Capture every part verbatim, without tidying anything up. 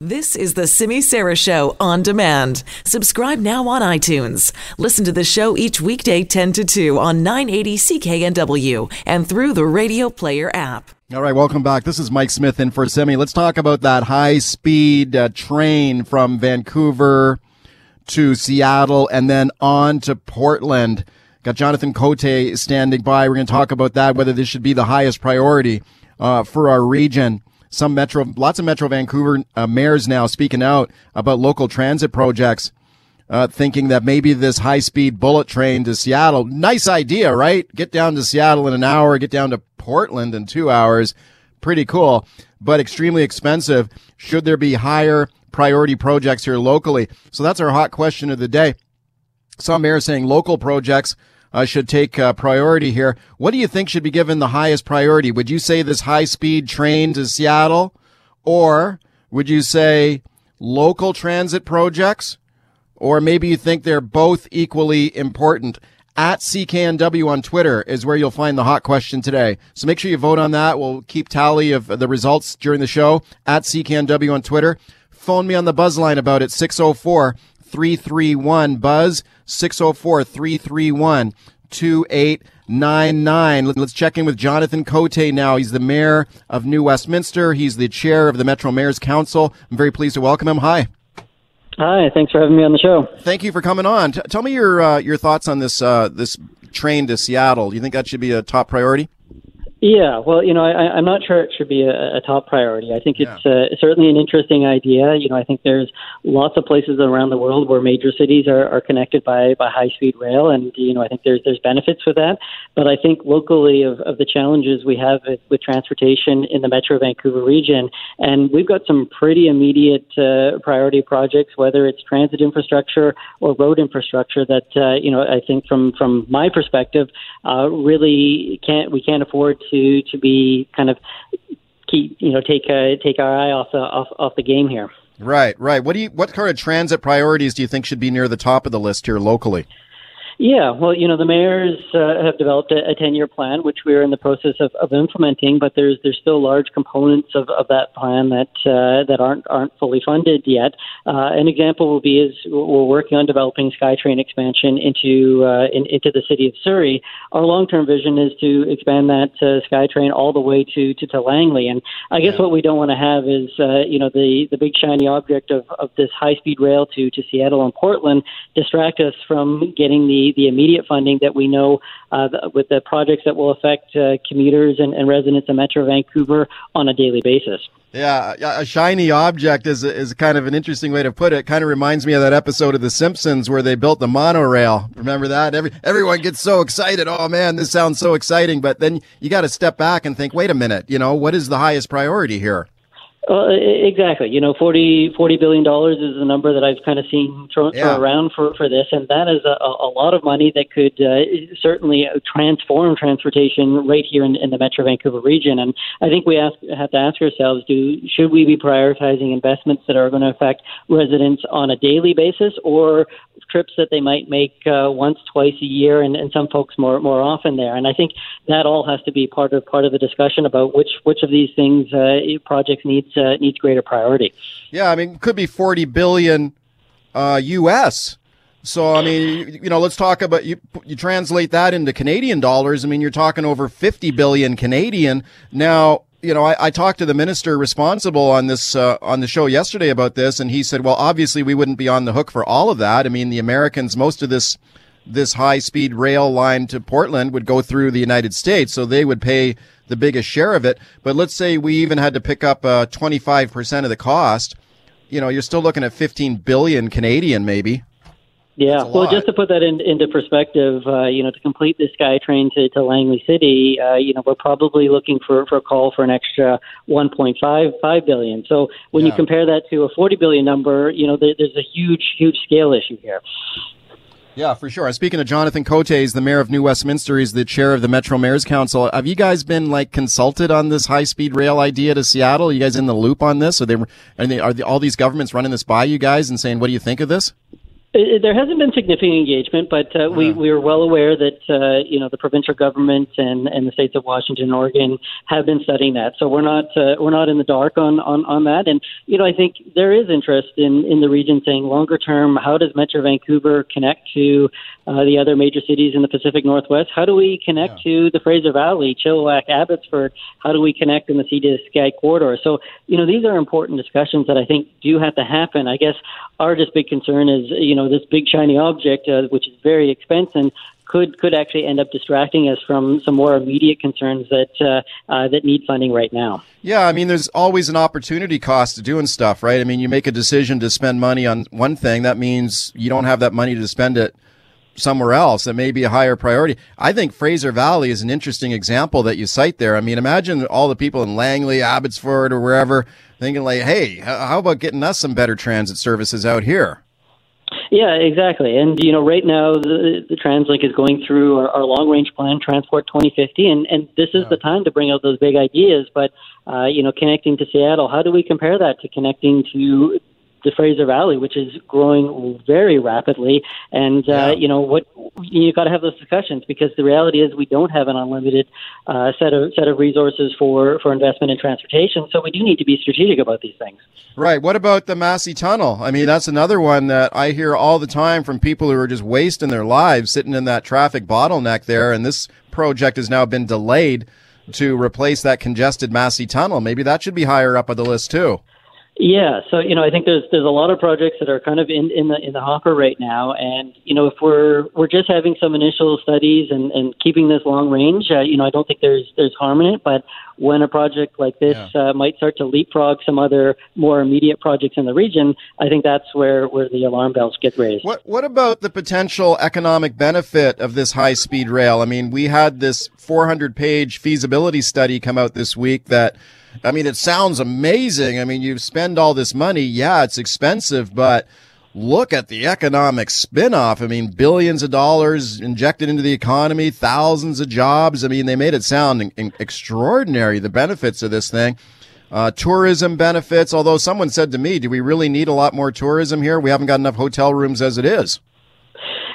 This is the Simi Sarah Show on demand. Subscribe now on iTunes. Listen to the show each weekday ten to two on nine eighty C K N W and through the Radio Player app. All right, welcome back. This is Mike Smith in for Simi. Let's talk about that high-speed uh, train from Vancouver to Seattle and then on to Portland. Got Jonathan Cote standing by. We're going to talk about that, whether this should be the highest priority uh, for our region. Some Metro, lots of Metro Vancouver uh, mayors now speaking out about local transit projects, uh, thinking that maybe this high-speed bullet train to Seattle, nice idea, right? Get down to Seattle in an hour, get down to Portland in two hours, pretty cool, but extremely expensive. Should there be higher priority projects here locally? So that's our hot question of the day. Some mayors saying local projects Uh, should take uh, priority here. What do you think should be given the highest priority? Would you say this high-speed train to Seattle, or would you say local transit projects, or maybe you think they're both equally important? At C K N W on Twitter is where you'll find the hot question today. So make sure you vote on that. We'll keep tally of the results during the show. At C K N W on Twitter. Phone me on the buzz line about it, six oh four, three three one, buzz, six oh four, three three one, two eight nine nine. Let's check in with Jonathan Cote now. He's the mayor of New Westminster. He's the chair of the Metro Mayor's Council. I'm very pleased to welcome him. Hi. Hi, thanks for having me on the show. Thank you for coming on. T- tell me your uh, your thoughts on this uh, this train to Seattle. Do you think that should be a top priority? Yeah, well, you know, I, I'm not sure it should be a, a top priority. I think it's yeah. uh, certainly an interesting idea. You know, I think there's lots of places around the world where major cities are, are connected by, by high-speed rail, and, you know, I think there's there's benefits with that. But I think locally of, of the challenges we have with, with transportation in the Metro Vancouver region, and we've got some pretty immediate uh, priority projects, whether it's transit infrastructure or road infrastructure that, uh, you know, I think from, from my perspective, uh, really can't we can't afford to To, to be kind of keep you know take uh, take our eye off the off, off the game here. Right, right. What do you what kind of transit priorities do you think should be near the top of the list here locally? Yeah, well, you know, the mayors uh, have developed a, a ten-year plan, which we're in the process of, of implementing, but there's there's still large components of, of that plan that uh, that aren't aren't fully funded yet. Uh, an example will be is we're working on developing SkyTrain expansion into uh, in, into the city of Surrey. Our long-term vision is to expand that uh, SkyTrain all the way to, to, to Langley, and I guess yeah. what we don't want to have is, uh, you know, the, the big shiny object of, of this high-speed rail to, to Seattle and Portland distract us from getting the the immediate funding that we know uh, the, with the projects that will affect uh, commuters and, and residents of Metro Vancouver on a daily basis. Yeah, a shiny object is is kind of an interesting way to put it. Kind of reminds me of that episode of The Simpsons where they built the monorail. Remember that? Every everyone gets so excited. Oh man, this sounds so exciting. But then you got to step back and think, wait a minute, you know, what is the highest priority here? Well, exactly. You know, forty, forty billion dollars is the number that I've kind of seen thrown yeah. around for, for this, and that is a, a lot of money that could uh, certainly transform transportation right here in, in the Metro Vancouver region. And I think we ask, have to ask ourselves, do should we be prioritizing investments that are going to affect residents on a daily basis or trips that they might make uh, once, twice a year, and, and some folks more, more often there? And I think that all has to be part of part of the discussion about which, which of these things uh, projects needs Uh, needs greater priority. Yeah, I mean, it could be forty billion uh, U S. So, I mean, you, you know, let's talk about, you, you translate that into Canadian dollars. I mean, you're talking over fifty billion Canadian. Now, you know, I, I talked to the minister responsible on this, uh, on the show yesterday about this, and he said, well, obviously we wouldn't be on the hook for all of that. I mean, the Americans, most of this, this high-speed rail line to Portland would go through the United States, so they would pay the biggest share of it. But let's say we even had to pick up uh, twenty-five percent of the cost. You know, you're still looking at fifteen billion Canadian, maybe. Yeah, well, just to put that in, into perspective, uh, you know, to complete the SkyTrain to, to Langley City, uh, you know, we're probably looking for, for a call for an extra one point five billion dollars. So when yeah. you compare that to a forty billion dollars number, you know, there, there's a huge, huge scale issue here. Yeah, for sure. Speaking of Jonathan Cote, he's the mayor of New Westminster. He's the chair of the Metro Mayor's Council. Have you guys been like consulted on this high-speed rail idea to Seattle? Are you guys in the loop on this? Are they, are they, are the, all these governments running this by you guys and saying, what do you think of this? There hasn't been significant engagement, but uh, we, we are well aware that, uh, you know, the provincial government and, and the states of Washington and Oregon have been studying that. So we're not uh, we're not in the dark on, on, on that. And, you know, I think there is interest in, in the region saying longer term, how does Metro Vancouver connect to uh, the other major cities in the Pacific Northwest? How do we connect yeah. to the Fraser Valley, Chilliwack, Abbotsford? How do we connect in the Sea to Sky Corridor? So, you know, these are important discussions that I think do have to happen. I guess our just big concern is, you know, this big shiny object, uh, which is very expensive, could could actually end up distracting us from some more immediate concerns that uh, uh, that need funding right now. Yeah, I mean, there's always an opportunity cost to doing stuff, right? I mean, you make a decision to spend money on one thing, that means you don't have that money to spend it somewhere else that may be a higher priority. I think Fraser Valley is an interesting example that you cite there. I mean, imagine all the people in Langley, Abbotsford, or wherever thinking like, hey, how about getting us some better transit services out here? Yeah, exactly. And, you know, right now the, the TransLink is going through our, our long-range plan, Transport twenty fifty, and, and this is yeah. the time to bring out those big ideas. But, uh, you know, connecting to Seattle, how do we compare that to connecting to the Fraser Valley, which is growing very rapidly? And, yeah. uh, you know, what you've got to have those discussions, because the reality is we don't have an unlimited uh, set of set of resources for, for investment in transportation. So we do need to be strategic about these things. Right. What about the Massey Tunnel? I mean, that's another one that I hear all the time from people who are just wasting their lives sitting in that traffic bottleneck there. And this project has now been delayed to replace that congested Massey Tunnel. Maybe that should be higher up on the list, too. Yeah, so, you know, I think there's there's a lot of projects that are kind of in, in the in the hopper right now, and, you know, if we're we're just having some initial studies and, and keeping this long range, uh, you know, I don't think there's there's harm in it, but when a project like this yeah. uh, might start to leapfrog some other more immediate projects in the region, I think that's where, where the alarm bells get raised. What what about the potential economic benefit of this high-speed rail? I mean, we had this four hundred page feasibility study come out this week that, I mean, it sounds amazing. I mean, you spend all this money. Yeah, it's expensive, but look at the economic spin-off. I mean, billions of dollars injected into the economy, thousands of jobs. I mean, they made it sound extraordinary, the benefits of this thing. Uh, tourism benefits, although someone said to me, do we really need a lot more tourism here? We haven't got enough hotel rooms as it is.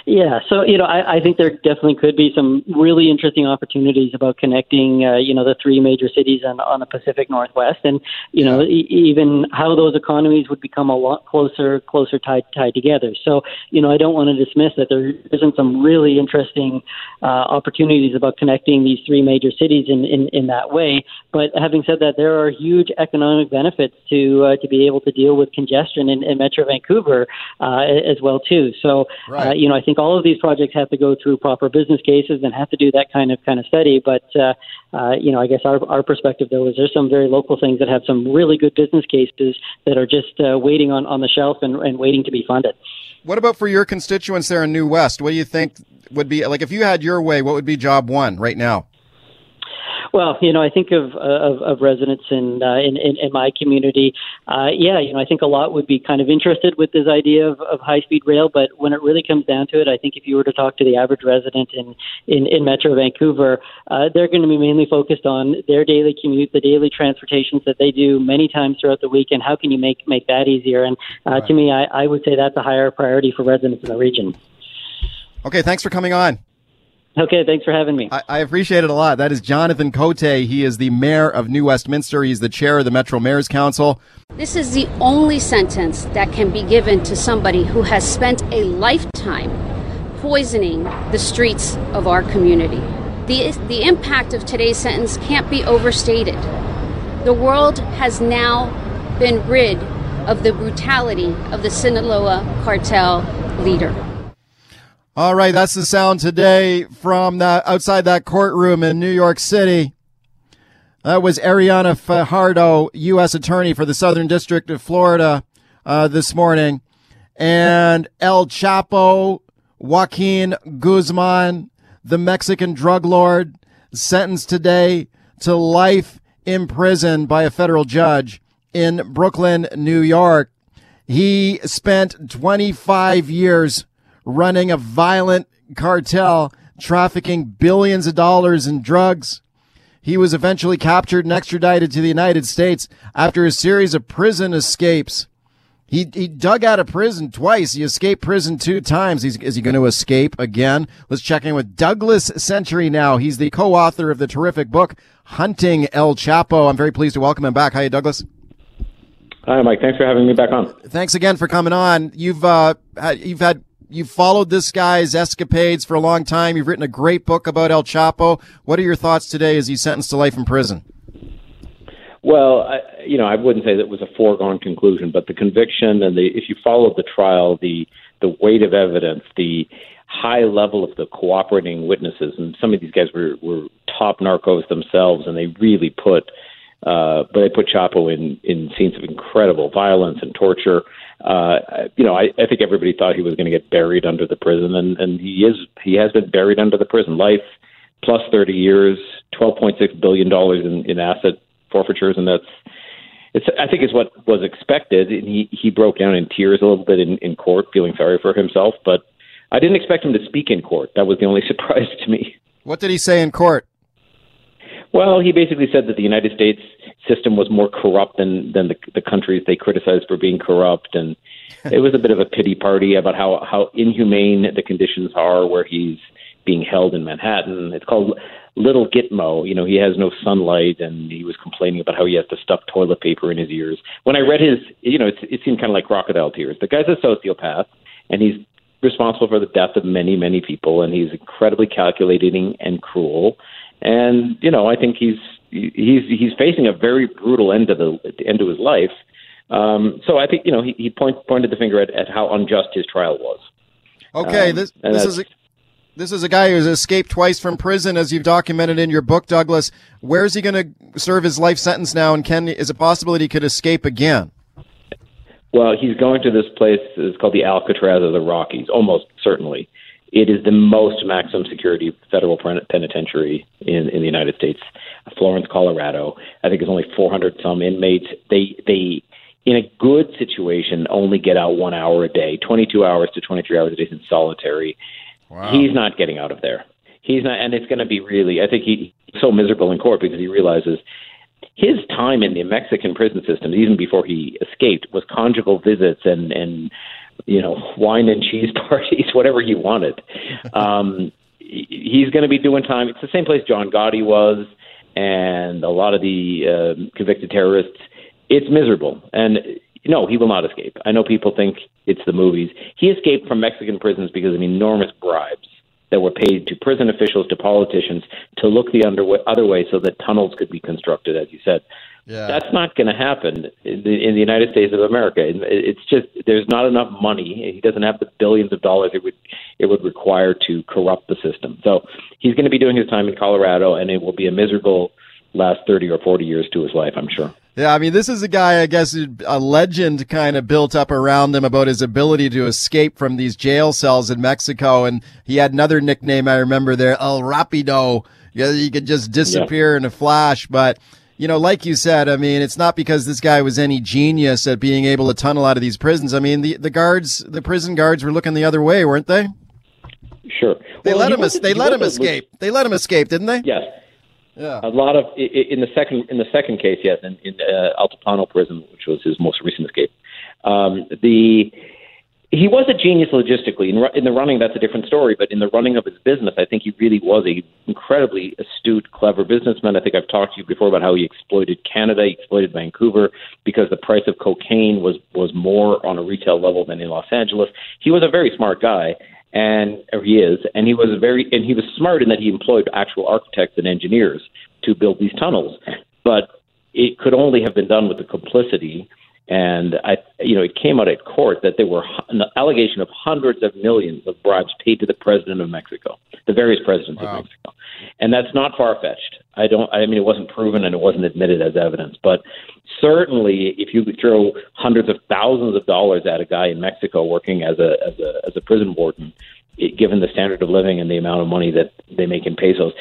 Yeah, so, you know, I, I think there definitely could be some really interesting opportunities about connecting, uh, you know, the three major cities on, on the Pacific Northwest, and, you know, e- even how those economies would become a lot closer, closer tied, tied together. So, you know, I don't want to dismiss that there isn't some really interesting uh, opportunities about connecting these three major cities in, in, in that way. But having said that, there are huge economic benefits to uh, to be able to deal with congestion in, in Metro Vancouver uh, as well, too. So, right. uh, you know, I think all of these projects have to go through proper business cases and have to do that kind of kind of study. But, uh, uh, you know, I guess our, our perspective, though, is there's some very local things that have some really good business cases that are just uh, waiting on, on the shelf and, and waiting to be funded. What about for your constituents there in New West? What do you think would be, like, if you had your way, what would be job one right now? Well, you know, I think of of, of residents in, uh, in in my community. Uh, yeah, you know, I think a lot would be kind of interested with this idea of, of high-speed rail, but when it really comes down to it, I think if you were to talk to the average resident in, in, in Metro Vancouver, uh, they're going to be mainly focused on their daily commute, the daily transportations that they do many times throughout the week, and how can you make, make that easier? And uh, right. to me, I, I would say that's a higher priority for residents in the region. Okay, thanks for coming on. Okay, thanks for having me. I, I appreciate it a lot. That is Jonathan Cote. He is the mayor of New Westminster. He's the chair of the Metro Mayor's Council. This is the only sentence that can be given to somebody who has spent a lifetime poisoning the streets of our community. The, the impact of today's sentence can't be overstated. The world has now been rid of the brutality of the Sinaloa cartel leader. All right, that's the sound today from that outside that courtroom in New York City. That was Ariana Fajardo, U S Attorney for the Southern District of Florida, uh, this morning. and El Chapo, Joaquin Guzman, the Mexican drug lord, sentenced today to life in prison by a federal judge in Brooklyn, New York. He spent twenty-five years running a violent cartel, trafficking billions of dollars in drugs. He was eventually captured and extradited to the United States after a series of prison escapes. He he dug out of prison twice. He escaped prison two times. He's, is he going to escape again? Let's check in with Douglas Century now. He's the co-author of the terrific book, Hunting El Chapo. I'm very pleased to welcome him back. Hi, Douglas. Hi, Mike. Thanks for having me back on. Thanks again for coming on. You've uh, you've had you've followed this guy's escapades for a long time. You've written a great book about El Chapo. What are your thoughts today as he's sentenced to life in prison? Well, I, you know, I wouldn't say that was a foregone conclusion, but the conviction and the, if you followed the trial, the the weight of evidence, the high level of the cooperating witnesses, and some of these guys were, were top narcos themselves, and they really put, uh, but they put Chapo in, in scenes of incredible violence and torture. Uh, you know, I, I think everybody thought he was going to get buried under the prison, and, and he is, he has been buried under the prison. Life plus thirty years, twelve point six billion dollars in, in asset forfeitures, and that's, it's, I think, is what was expected. And he, he broke down in tears a little bit in, in court, feeling sorry for himself, but I didn't expect him to speak in court. That was the only surprise to me. What did he say in court? Well, he basically said that the United States system was more corrupt than, than the, the countries they criticized for being corrupt, and it was a bit of a pity party about how, how inhumane the conditions are where he's being held in Manhattan. It's called Little Gitmo. You know, he has no sunlight, and he was complaining about how he has to stuff toilet paper in his ears. When I read his, you know, it, it seemed kind of like crocodile tears. The guy's a sociopath, and he's responsible for the death of many, many people, and he's incredibly calculating and cruel. And, you know, I think he's he's he's facing a very brutal end to the end to his life. Um, so I think, you know, he, he point, pointed the finger at, at how unjust his trial was. Okay, um, this this is. A- This is a guy who's escaped twice from prison, as you've documented in your book, Douglas. Where is he going to serve his life sentence now, and can, is it possible that he could escape again? Well, he's going to this place. It's called the Alcatraz of the Rockies, almost certainly. It is the most maximum security federal penitentiary in, in the United States. Florence, Colorado. I think it's only four hundred some inmates. They they. In a good situation, only get out one hour a day, twenty-two hours to twenty-three hours a day in solitary. Wow. He's not getting out of there. He's not, and it's going to be really, I think he, he's so miserable in court because he realizes his time in the Mexican prison system, even before he escaped, was conjugal visits and, and you know, wine and cheese parties, whatever he wanted. Um, he's going to be doing time. It's the same place John Gotti was and a lot of the uh, convicted terrorists. It's miserable. And no, he will not escape. I know people think it's the movies. He escaped from Mexican prisons because of enormous bribes that were paid to prison officials, to politicians, to look the other way so that tunnels could be constructed, as you said. Yeah. That's not going to happen in the, in the United States of America. It's just there's not enough money. He doesn't have the billions of dollars it would it would require to corrupt the system. So he's going to be doing his time in Colorado, and it will be a miserable last thirty or forty years to his life, I'm sure. Yeah, I mean, this is a guy, I guess, a legend kind of built up around him about his ability to escape from these jail cells in Mexico. And he had another nickname I remember there, El Rapido. Yeah, he could just disappear yeah. in a flash. But, you know, like you said, I mean, it's not because this guy was any genius at being able to tunnel out of these prisons. I mean, the, the guards, the prison guards were looking the other way, weren't they? Sure. They well, let him, was, they let him escape. They let him escape, didn't they? Yes. Yeah. A lot of in the second in the second case, yes, in, in uh, Altiplano prison, which was his most recent escape. Um, the he was a genius logistically. In, in the running, that's a different story. But in the running of his business, I think he really was a incredibly astute, clever businessman. I think I've talked to you before about how he exploited Canada, he exploited Vancouver because the price of cocaine was was more on a retail level than in Los Angeles. He was a very smart guy. And or he is, and he was very, and he was smart in that he employed actual architects and engineers to build these tunnels. But it could only have been done with the complicity, and I, you know, it came out at court that there were an allegation of hundreds of millions of bribes paid to the president of Mexico, the various presidents wow. of Mexico. And that's not far-fetched. I don't. I mean, it wasn't proven and it wasn't admitted as evidence. But certainly, if you throw hundreds of thousands of dollars at a guy in Mexico working as a as a as a prison warden, it, given the standard of living and the amount of money that they make in pesos,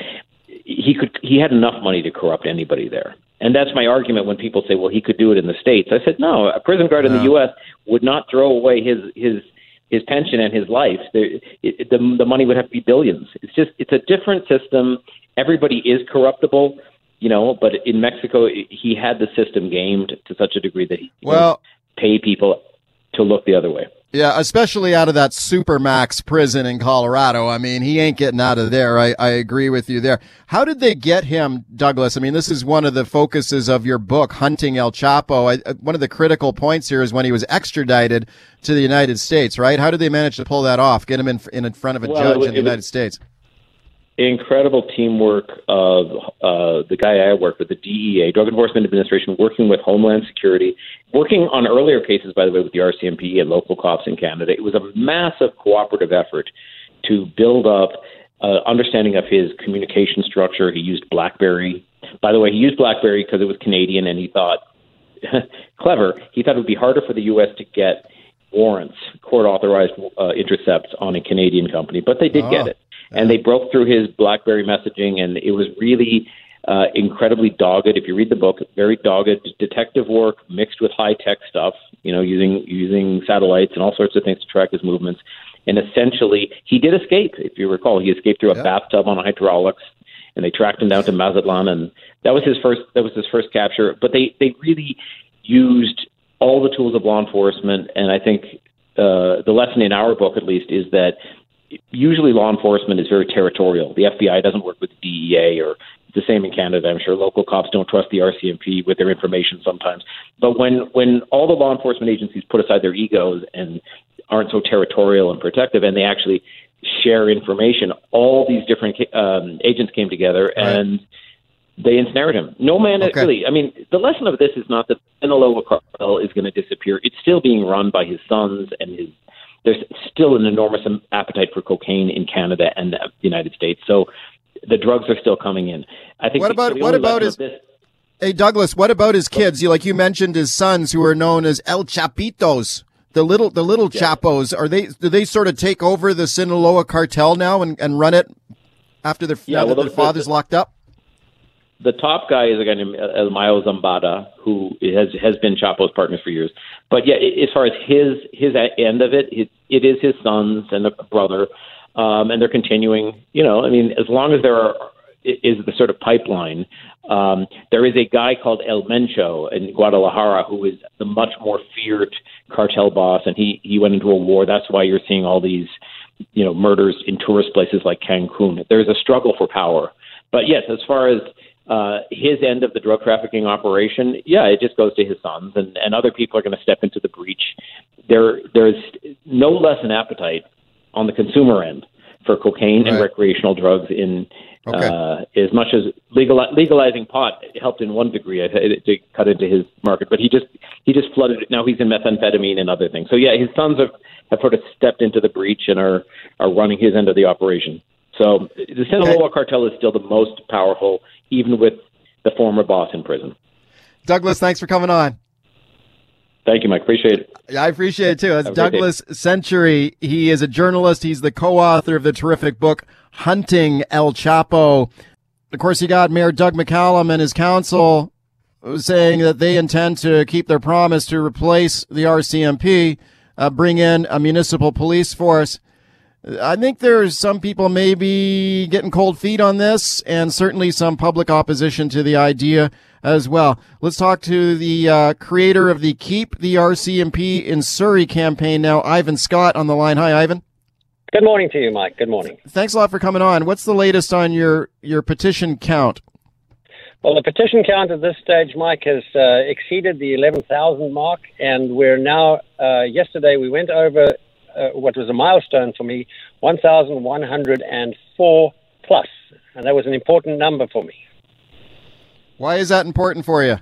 he could he had enough money to corrupt anybody there. And that's my argument when people say, "Well, he could do it in the States." I said, "No, a prison guard in no. the U S would not throw away his his." his pension and his life. There, it, the, the money would have to be billions. It's just, it's a different system. Everybody is corruptible, you know, but in Mexico, he had the system gamed to such a degree that he well, pay people to look the other way. Yeah, especially out of that Supermax prison in Colorado. I mean, he ain't getting out of there. I, I agree with you there. How did they get him, Douglas? I mean, this is one of the focuses of your book, Hunting El Chapo. I, one of the critical points here is when he was extradited to the United States, right? How did they manage to pull that off, get him in in front of a well, judge it was, in the United States? Incredible teamwork of uh, the guy I work with, the D E A, Drug Enforcement Administration, working with Homeland Security, working on earlier cases, by the way, with the R C M P and local cops in Canada. It was a massive cooperative effort to build up uh, understanding of his communication structure. He used BlackBerry. By the way, he used BlackBerry because it was Canadian, and he thought, clever, he thought it would be harder for the U S to get warrants, court-authorized uh, intercepts on a Canadian company, but they did oh. get it. And they broke through his BlackBerry messaging, and it was really uh, incredibly dogged. If you read the book, very dogged detective work mixed with high-tech stuff, you know, using using satellites and all sorts of things to track his movements. And essentially, he did escape. If you recall, he escaped through a yeah. bathtub on hydraulics, and they tracked him down to Mazatlan, and that was his first. That was his first capture. But they they really used all the tools of law enforcement, and I think uh, the lesson in our book, at least, is that usually law enforcement is very territorial. The F B I doesn't work with the D E A, or the same in Canada. I'm sure local cops don't trust the R C M P with their information sometimes. But when, when all the law enforcement agencies put aside their egos and aren't so territorial and protective, and they actually share information, all these different um, agents came together and right. they ensnared him. No man okay. really. I mean, the lesson of this is not that Sinaloa cartel is going to disappear. It's still being run by his sons and his. There's still an enormous appetite for cocaine in Canada and the United States, so the drugs are still coming in. I think. What about what about his? Hey, Douglas, what about his kids? You like you mentioned his sons, who are known as El Chapitos, the little the little yes. Chapos. Are they do they sort of take over the Sinaloa cartel now and, and run it after their yeah, now well, that their father's the, locked up? The top guy is a guy named El Mayo Zambada, who has has been Chapo's partner for years. But yeah, as far as his his end of it, it, it is his sons and a brother, um, and they're continuing. You know, I mean, as long as there are, is the sort of pipeline. Um, there is a guy called El Mencho in Guadalajara who is the much more feared cartel boss, and he he went into a war. That's why you're seeing all these, you know, murders in tourist places like Cancun. There's a struggle for power. But yes, as far as Uh, his end of the drug trafficking operation, yeah, it just goes to his sons, and, and other people are going to step into the breach. There, there's no less an appetite on the consumer end for cocaine right. and recreational drugs. In okay. uh, as much as legal, legalizing pot helped in one degree to cut into his market, but he just he just flooded it. Now he's in methamphetamine and other things. So yeah, his sons have, have sort of stepped into the breach and are are running his end of the operation. So the Sinaloa okay. cartel is still the most powerful, even with the former boss in prison. Douglas, thanks for coming on. Thank you, Mike. Appreciate it. I appreciate it, too. That's Douglas Century. He is a journalist. He's the co-author of the terrific book, Hunting El Chapo. Of course, you got Mayor Doug McCallum and his council saying that they intend to keep their promise to replace the R C M P, uh, bring in a municipal police force. I think there's some people maybe getting cold feet on this, and certainly some public opposition to the idea as well. Let's talk to the uh, creator of the Keep the R C M P in Surrey campaign now, Ivan Scott, on the line. Hi, Ivan. Good morning to you, Mike. Good morning. Thanks a lot for coming on. What's the latest on your, your petition count? Well, the petition count at this stage, Mike, has uh, exceeded the eleven thousand mark, and we're now, uh, yesterday we went over Uh, what was a milestone for me, one thousand one hundred four plus. And that was an important number for me. Why is that important for you?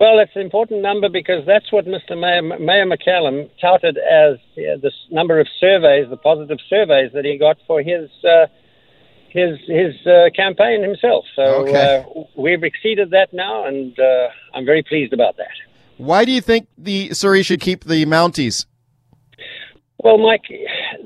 Well, it's an important number because that's what Mister Mayor, Mayor McCallum touted as uh, this number of surveys, the positive surveys that he got for his uh, his his uh, campaign himself. So okay. uh, we've exceeded that now, and uh, I'm very pleased about that. Why do you think the Surrey should keep the Mounties? Well, Mike,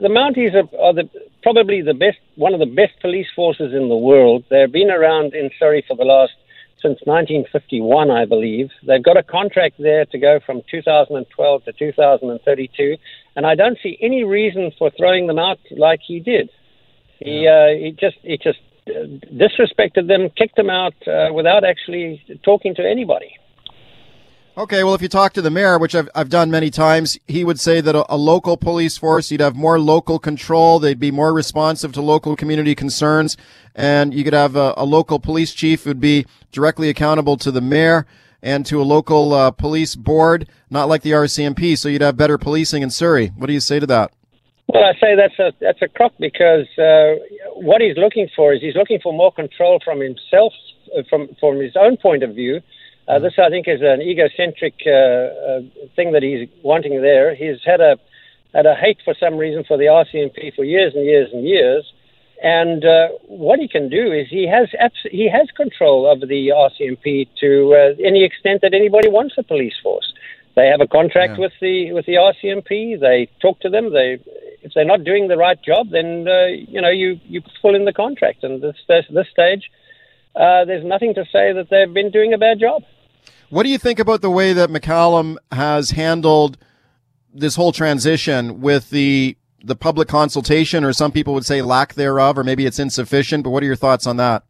the Mounties are, are the, probably the best, one of the best police forces in the world. They've been around in Surrey for the last, since nineteen fifty-one, I believe. They've got a contract there to go from two thousand twelve to two thousand thirty-two, and I don't see any reason for throwing them out like he did. He, uh, he just he just disrespected them, kicked them out uh, without actually talking to anybody. Okay, well, if you talk to the mayor, which I've I've done many times, he would say that a, a local police force, you'd have more local control, they'd be more responsive to local community concerns, and you could have a, a local police chief who'd be directly accountable to the mayor and to a local uh, police board, not like the R C M P, so you'd have better policing in Surrey. What do you say to that? Well, I say that's a that's a crock, because uh, what he's looking for is he's looking for more control from himself, from from his own point of view. Uh, this, I think, is an egocentric uh, uh, thing that he's wanting there. He's had a had a hate for some reason for the R C M P for years and years and years. And uh, what he can do is he has abs- he has control over the R C M P to uh, any extent that anybody wants a police force. They have a contract yeah. with the with the R C M P. They talk to them. They if they're not doing the right job, then uh, you know you you pull in the contract. And this this, this stage. Uh, there's nothing to say that they've been doing a bad job. What do you think about the way that McCallum has handled this whole transition with the the public consultation, or some people would say lack thereof, or maybe it's insufficient, but what are your thoughts on that?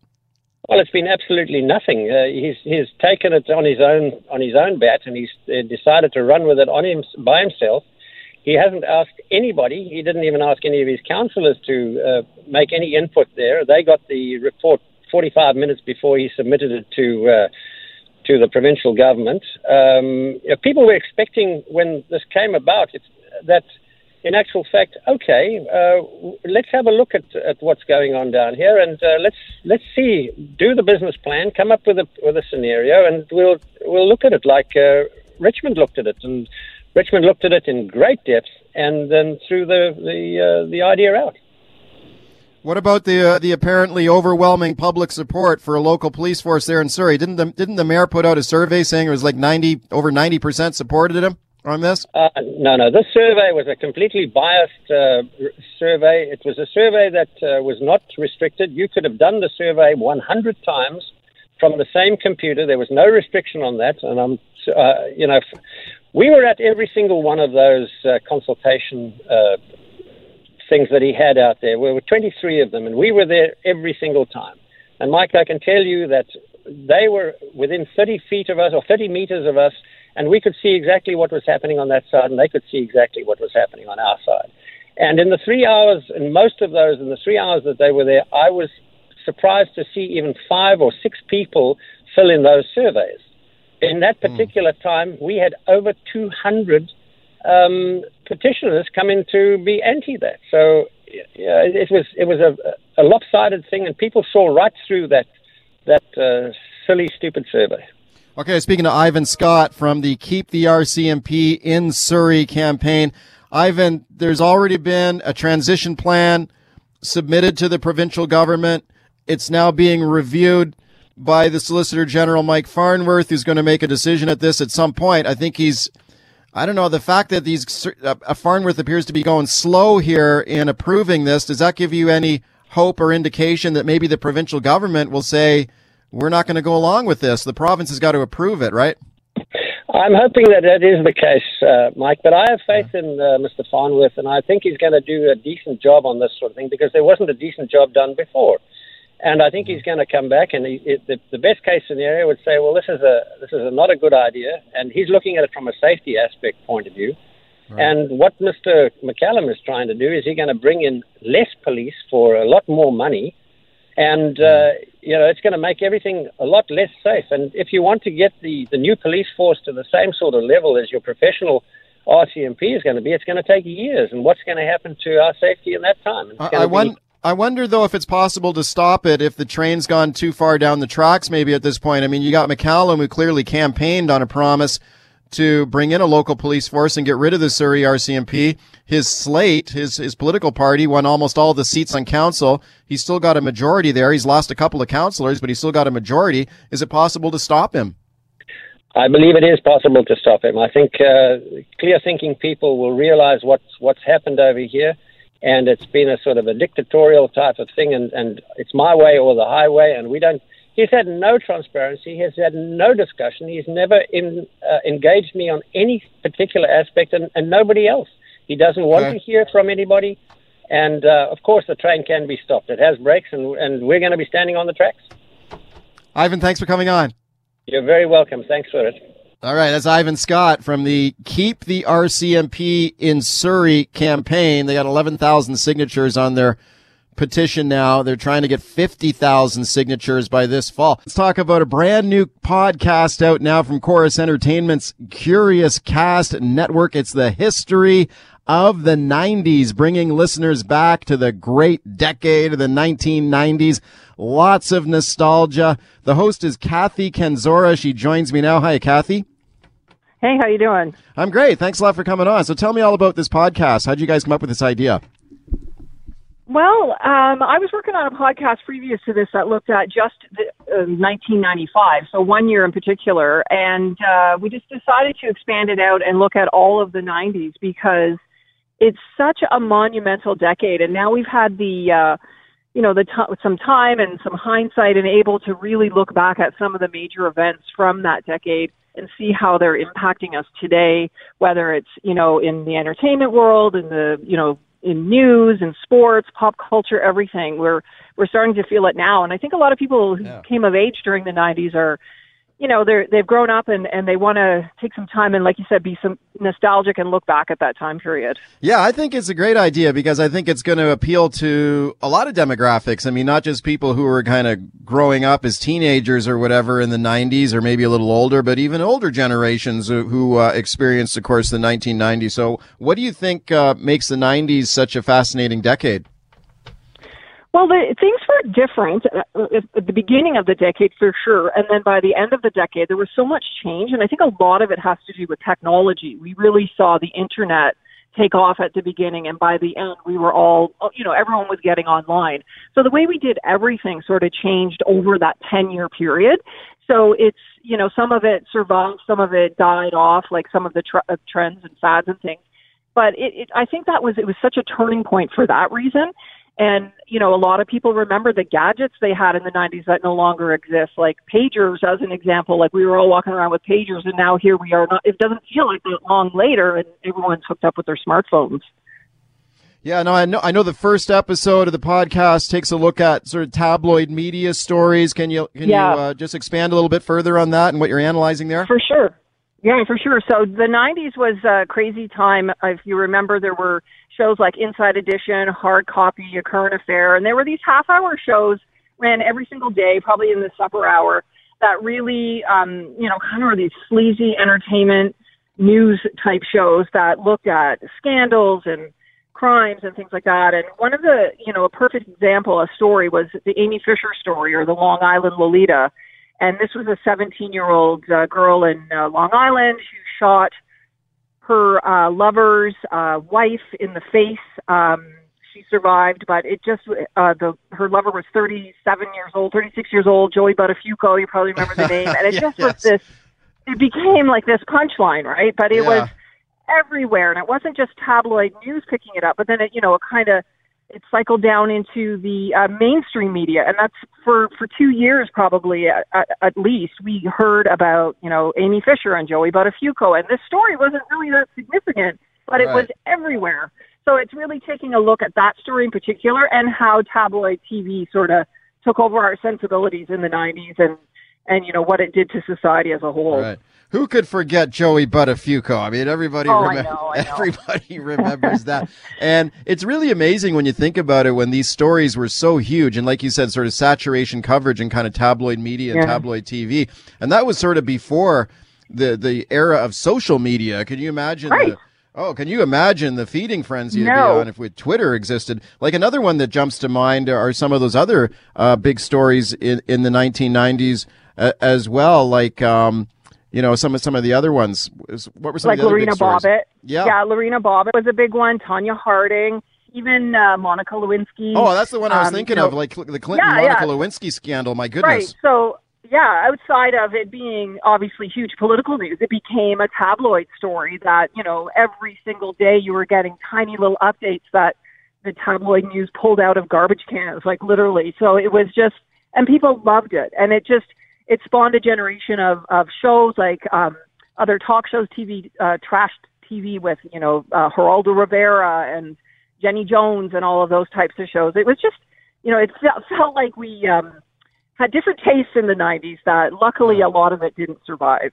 Well, it's been absolutely nothing. Uh, he's he's taken it on his own on his own bat, and he's uh, decided to run with it on him by himself. He hasn't asked anybody. He didn't even ask any of his councillors to uh, make any input there. They got the report forty-five minutes before he submitted it to uh, to the provincial government. Um, people were expecting when this came about it, that, in actual fact, okay, uh, let's have a look at, at what's going on down here, and uh, let's let's see, do the business plan, come up with a with a scenario, and we'll we'll look at it like uh, Richmond looked at it, and Richmond looked at it in great depth, and then threw the the uh, the idea out. What about the uh, the apparently overwhelming public support for a local police force there in Surrey? Didn't the didn't the mayor put out a survey saying it was like ninety over ninety percent supported him on this? Uh, no, no. This survey was a completely biased uh, survey. It was a survey that uh, was not restricted. You could have done the survey one hundred times from the same computer. There was no restriction on that, and I'm uh, you know we were at every single one of those uh, consultation Uh, things that he had out there. There were twenty-three of them, and we were there every single time. And, Mike, I can tell you that they were within thirty feet of us or thirty meters of us, and we could see exactly what was happening on that side, and they could see exactly what was happening on our side. And in the three hours, and most of those, in the three hours that they were there, I was surprised to see even five or six people fill in those surveys. In that particular mm. time, we had over two hundred Um, petitioners come in to be anti that. So yeah, it was it was a, a lopsided thing, and people saw right through that that uh, silly, stupid survey. Okay, speaking to Ivan Scott from the Keep the R C M P in Surrey campaign. Ivan, there's already been a transition plan submitted to the provincial government. It's now being reviewed by the Solicitor General, Mike Farnworth, who's going to make a decision at this at some point. I think he's I don't know, the fact that these uh, Farnworth appears to be going slow here in approving this, does that give you any hope or indication that maybe the provincial government will say, we're not going to go along with this? The province has got to approve it, right? I'm hoping that that is the case, uh, Mike, but I have faith yeah. in uh, Mister Farnworth, and I think he's going to do a decent job on this sort of thing, because there wasn't a decent job done before. And I think he's going to come back, and he, it, the, the best case scenario would say, well, this is a this is a not a good idea, and he's looking at it from a safety aspect point of view. Right. And what Mister McCallum is trying to do is he's going to bring in less police for a lot more money, and uh, you know it's going to make everything a lot less safe. And if you want to get the, the new police force to the same sort of level as your professional R C M P is going to be, it's going to take years. And what's going to happen to our safety in that time? It's I, I wonder. I wonder, though, if it's possible to stop it if the train's gone too far down the tracks maybe at this point. I mean, you got McCallum, who clearly campaigned on a promise to bring in a local police force and get rid of the Surrey R C M P. His slate, his his political party, won almost all the seats on council. He's still got a majority there. He's lost a couple of councillors, but he's still got a majority. Is it possible to stop him? I believe it is possible to stop him. I think uh, clear-thinking people will realize what's, what's happened over here, and it's been a sort of a dictatorial type of thing, and, and it's my way or the highway, and we don't... He's had no transparency. He has had no discussion. He's never in, uh, engaged me on any particular aspect, and, and nobody else. He doesn't want okay. to hear from anybody. And, uh, of course, the train can be stopped. It has brakes, and, and we're going to be standing on the tracks. Ivan, thanks for coming on. You're very welcome. Thanks for it. All right, that's Ivan Scott from the Keep the R C M P in Surrey campaign. They got eleven thousand signatures on their petition now. They're trying to get fifty thousand signatures by this fall. Let's talk about a brand new podcast out now from Chorus Entertainment's Curious Cast Network. It's the History of the nineties, bringing listeners back to the great decade of the nineteen nineties. Lots of nostalgia. The host is Kathy Kenzora. She joins me now. Hi, Kathy. Hey, how you doing? I'm great. Thanks a lot for coming on. So tell me all about this podcast. How'd you guys come up with this idea? Well, um, I was working on a podcast previous to this that looked at just the, uh, nineteen ninety-five, so one year in particular, and uh, we just decided to expand it out and look at all of the nineties because it's such a monumental decade, and now we've had the, uh, you know, the t- some time and some hindsight and able to really look back at some of the major events from that decade and see how they're impacting us today, whether it's, you know, in the entertainment world, in the, you know, in news and sports, pop culture, everything. We're we're starting to feel it now, and I think a lot of people who yeah. came of age during the nineties are, you know, they're they've grown up and, and they want to take some time and, like you said, be some nostalgic and look back at that time period. Yeah, I think it's a great idea because I think it's going to appeal to a lot of demographics. I mean, not just people who were kind of growing up as teenagers or whatever in the nineties, or maybe a little older, but even older generations who, who uh, experienced, of course, the nineteen nineties. So, what do you think uh, makes the nineties such a fascinating decade? Well, the, things were different at the beginning of the decade, for sure. And then by the end of the decade, there was so much change. And I think a lot of it has to do with technology. We really saw the internet take off at the beginning. And by the end, we were all, you know, everyone was getting online. So the way we did everything sort of changed over that ten-year period. So it's, you know, some of it survived, some of it died off, like some of the tr- trends and fads and things. But it, it, I think that was, it was such a turning point for that reason. And, you know, a lot of people remember the gadgets they had in the nineties that no longer exist, like pagers, as an example. Like, we were all walking around with pagers, and now here we are. Not, it doesn't feel like that long later, and everyone's hooked up with their smartphones. Yeah, no, I know. I know the first episode of the podcast takes a look at sort of tabloid media stories. Can you can yeah. you uh, just expand a little bit further on that and what you're analyzing there? For sure. Yeah, for sure. So the nineties was a crazy time. If you remember, there were shows like Inside Edition, Hard Copy, A Current Affair, and there were these half-hour shows ran every single day, probably in the supper hour, that really, um, you know, kind of were these sleazy entertainment news-type shows that looked at scandals and crimes and things like that. And one of the, you know, a perfect example, a story, was the Amy Fisher story, or the Long Island Lolita. And this was a seventeen-year-old uh, girl in uh, Long Island who shot her uh, lover's uh, wife in the face. Um, she survived, but it just uh, the her lover was thirty-seven years old, thirty-six years old, Joey Buttafuoco. You probably remember the name. And it yes, just was yes. this. It became like this punchline, right? But it yeah. was everywhere, and it wasn't just tabloid news picking it up. But then it, you know, it kind of. It cycled down into the uh, mainstream media, and that's for, for two years probably at, at, at least. We heard about, you know, Amy Fisher and Joey Buttafuoco, and this story wasn't really that significant, but it right. was everywhere. So it's really taking a look at that story in particular and how tabloid T V sort of took over our sensibilities in the nineties and, and you know, what it did to society as a whole. Right. Who could forget Joey Buttafuoco? I mean, everybody, oh, remem- I know, I know. everybody remembers that. And it's really amazing when you think about it, when these stories were so huge. And like you said, sort of saturation coverage and kind of tabloid media and yeah. tabloid T V. And that was sort of before the, the era of social media. Can you imagine? Right. The, oh, can you imagine the feeding frenzy no. it'd be on if we, Twitter existed? Like, another one that jumps to mind are some of those other uh, big stories in, in the nineteen nineties uh, as well. Like, um, you know, some of some of the other ones. What were some like of the Lorena other big stories? Bobbitt. Yeah. yeah, Lorena Bobbitt was a big one. Tanya Harding. Even uh, Monica Lewinsky. Oh, that's the one I was um, thinking you know, of, like the Clinton yeah, Monica yeah. Lewinsky scandal. My goodness. Right. So, yeah, outside of it being obviously huge political news, it became a tabloid story that, you know, every single day you were getting tiny little updates that the tabloid news pulled out of garbage cans, like literally. So it was just, and people loved it. And it just, it spawned a generation of, of shows like um, other talk shows, T V, uh, trashed T V with, you know, uh, Geraldo Rivera and Jenny Jones and all of those types of shows. It was just, you know, it felt like we um, had different tastes in the nineties that luckily a lot of it didn't survive.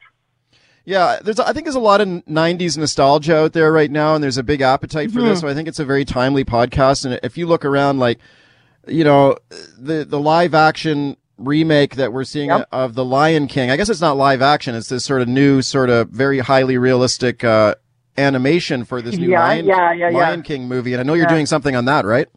Yeah, there's. I think there's a lot of nineties nostalgia out there right now, and there's a big appetite for mm-hmm. this. So I think it's a very timely podcast. And if you look around, like, you know, the, the live action remake that we're seeing yep. of The Lion King, I guess it's not live action. It's this sort of new, sort of very highly realistic uh animation for this new yeah, Lion, yeah, yeah, Lion yeah. King movie. And I know you're yeah. doing something on that, right?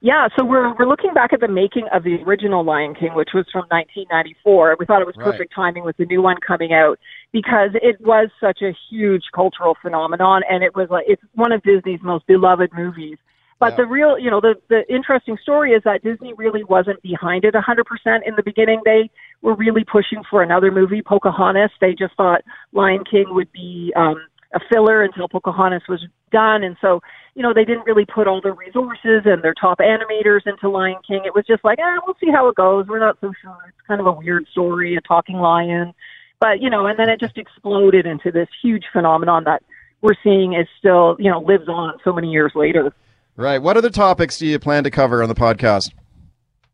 Yeah, so we're we're looking back at the making of the original Lion King, which was from nineteen ninety-four. We thought it was perfect right. timing with the new one coming out because it was such a huge cultural phenomenon, and it was like it's one of Disney's most beloved movies. But yeah. the real, you know, the the interesting story is that Disney really wasn't behind it one hundred percent in the beginning. They were really pushing for another movie, Pocahontas. They just thought Lion King would be um a filler until Pocahontas was done. And so, you know, they didn't really put all their resources and their top animators into Lion King. It was just like, ah, we'll see how it goes. We're not so sure. It's kind of a weird story, a talking lion. But, you know, and then it just exploded into this huge phenomenon that we're seeing is still, you know, lives on so many years later. Right. What other topics do you plan to cover on the podcast?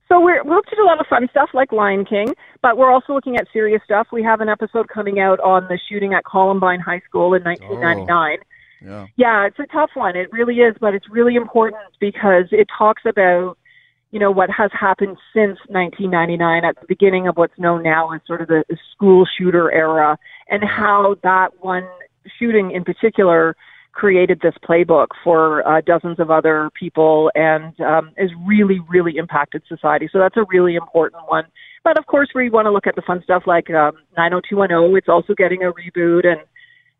So we're, we'll do a lot of fun stuff like Lion King, but we're also looking at serious stuff. We have an episode coming out on the shooting at Columbine High School in nineteen ninety-nine. Oh, yeah. yeah, it's a tough one. It really is, but it's really important because it talks about, you know, what has happened since nineteen ninety-nine at the beginning of what's known now as sort of the school shooter era and how that one shooting in particular created this playbook for uh, dozens of other people and um, has really, really impacted society. So that's a really important one. But of course, we want to look at the fun stuff like um, nine oh two one oh. It's also getting a reboot, and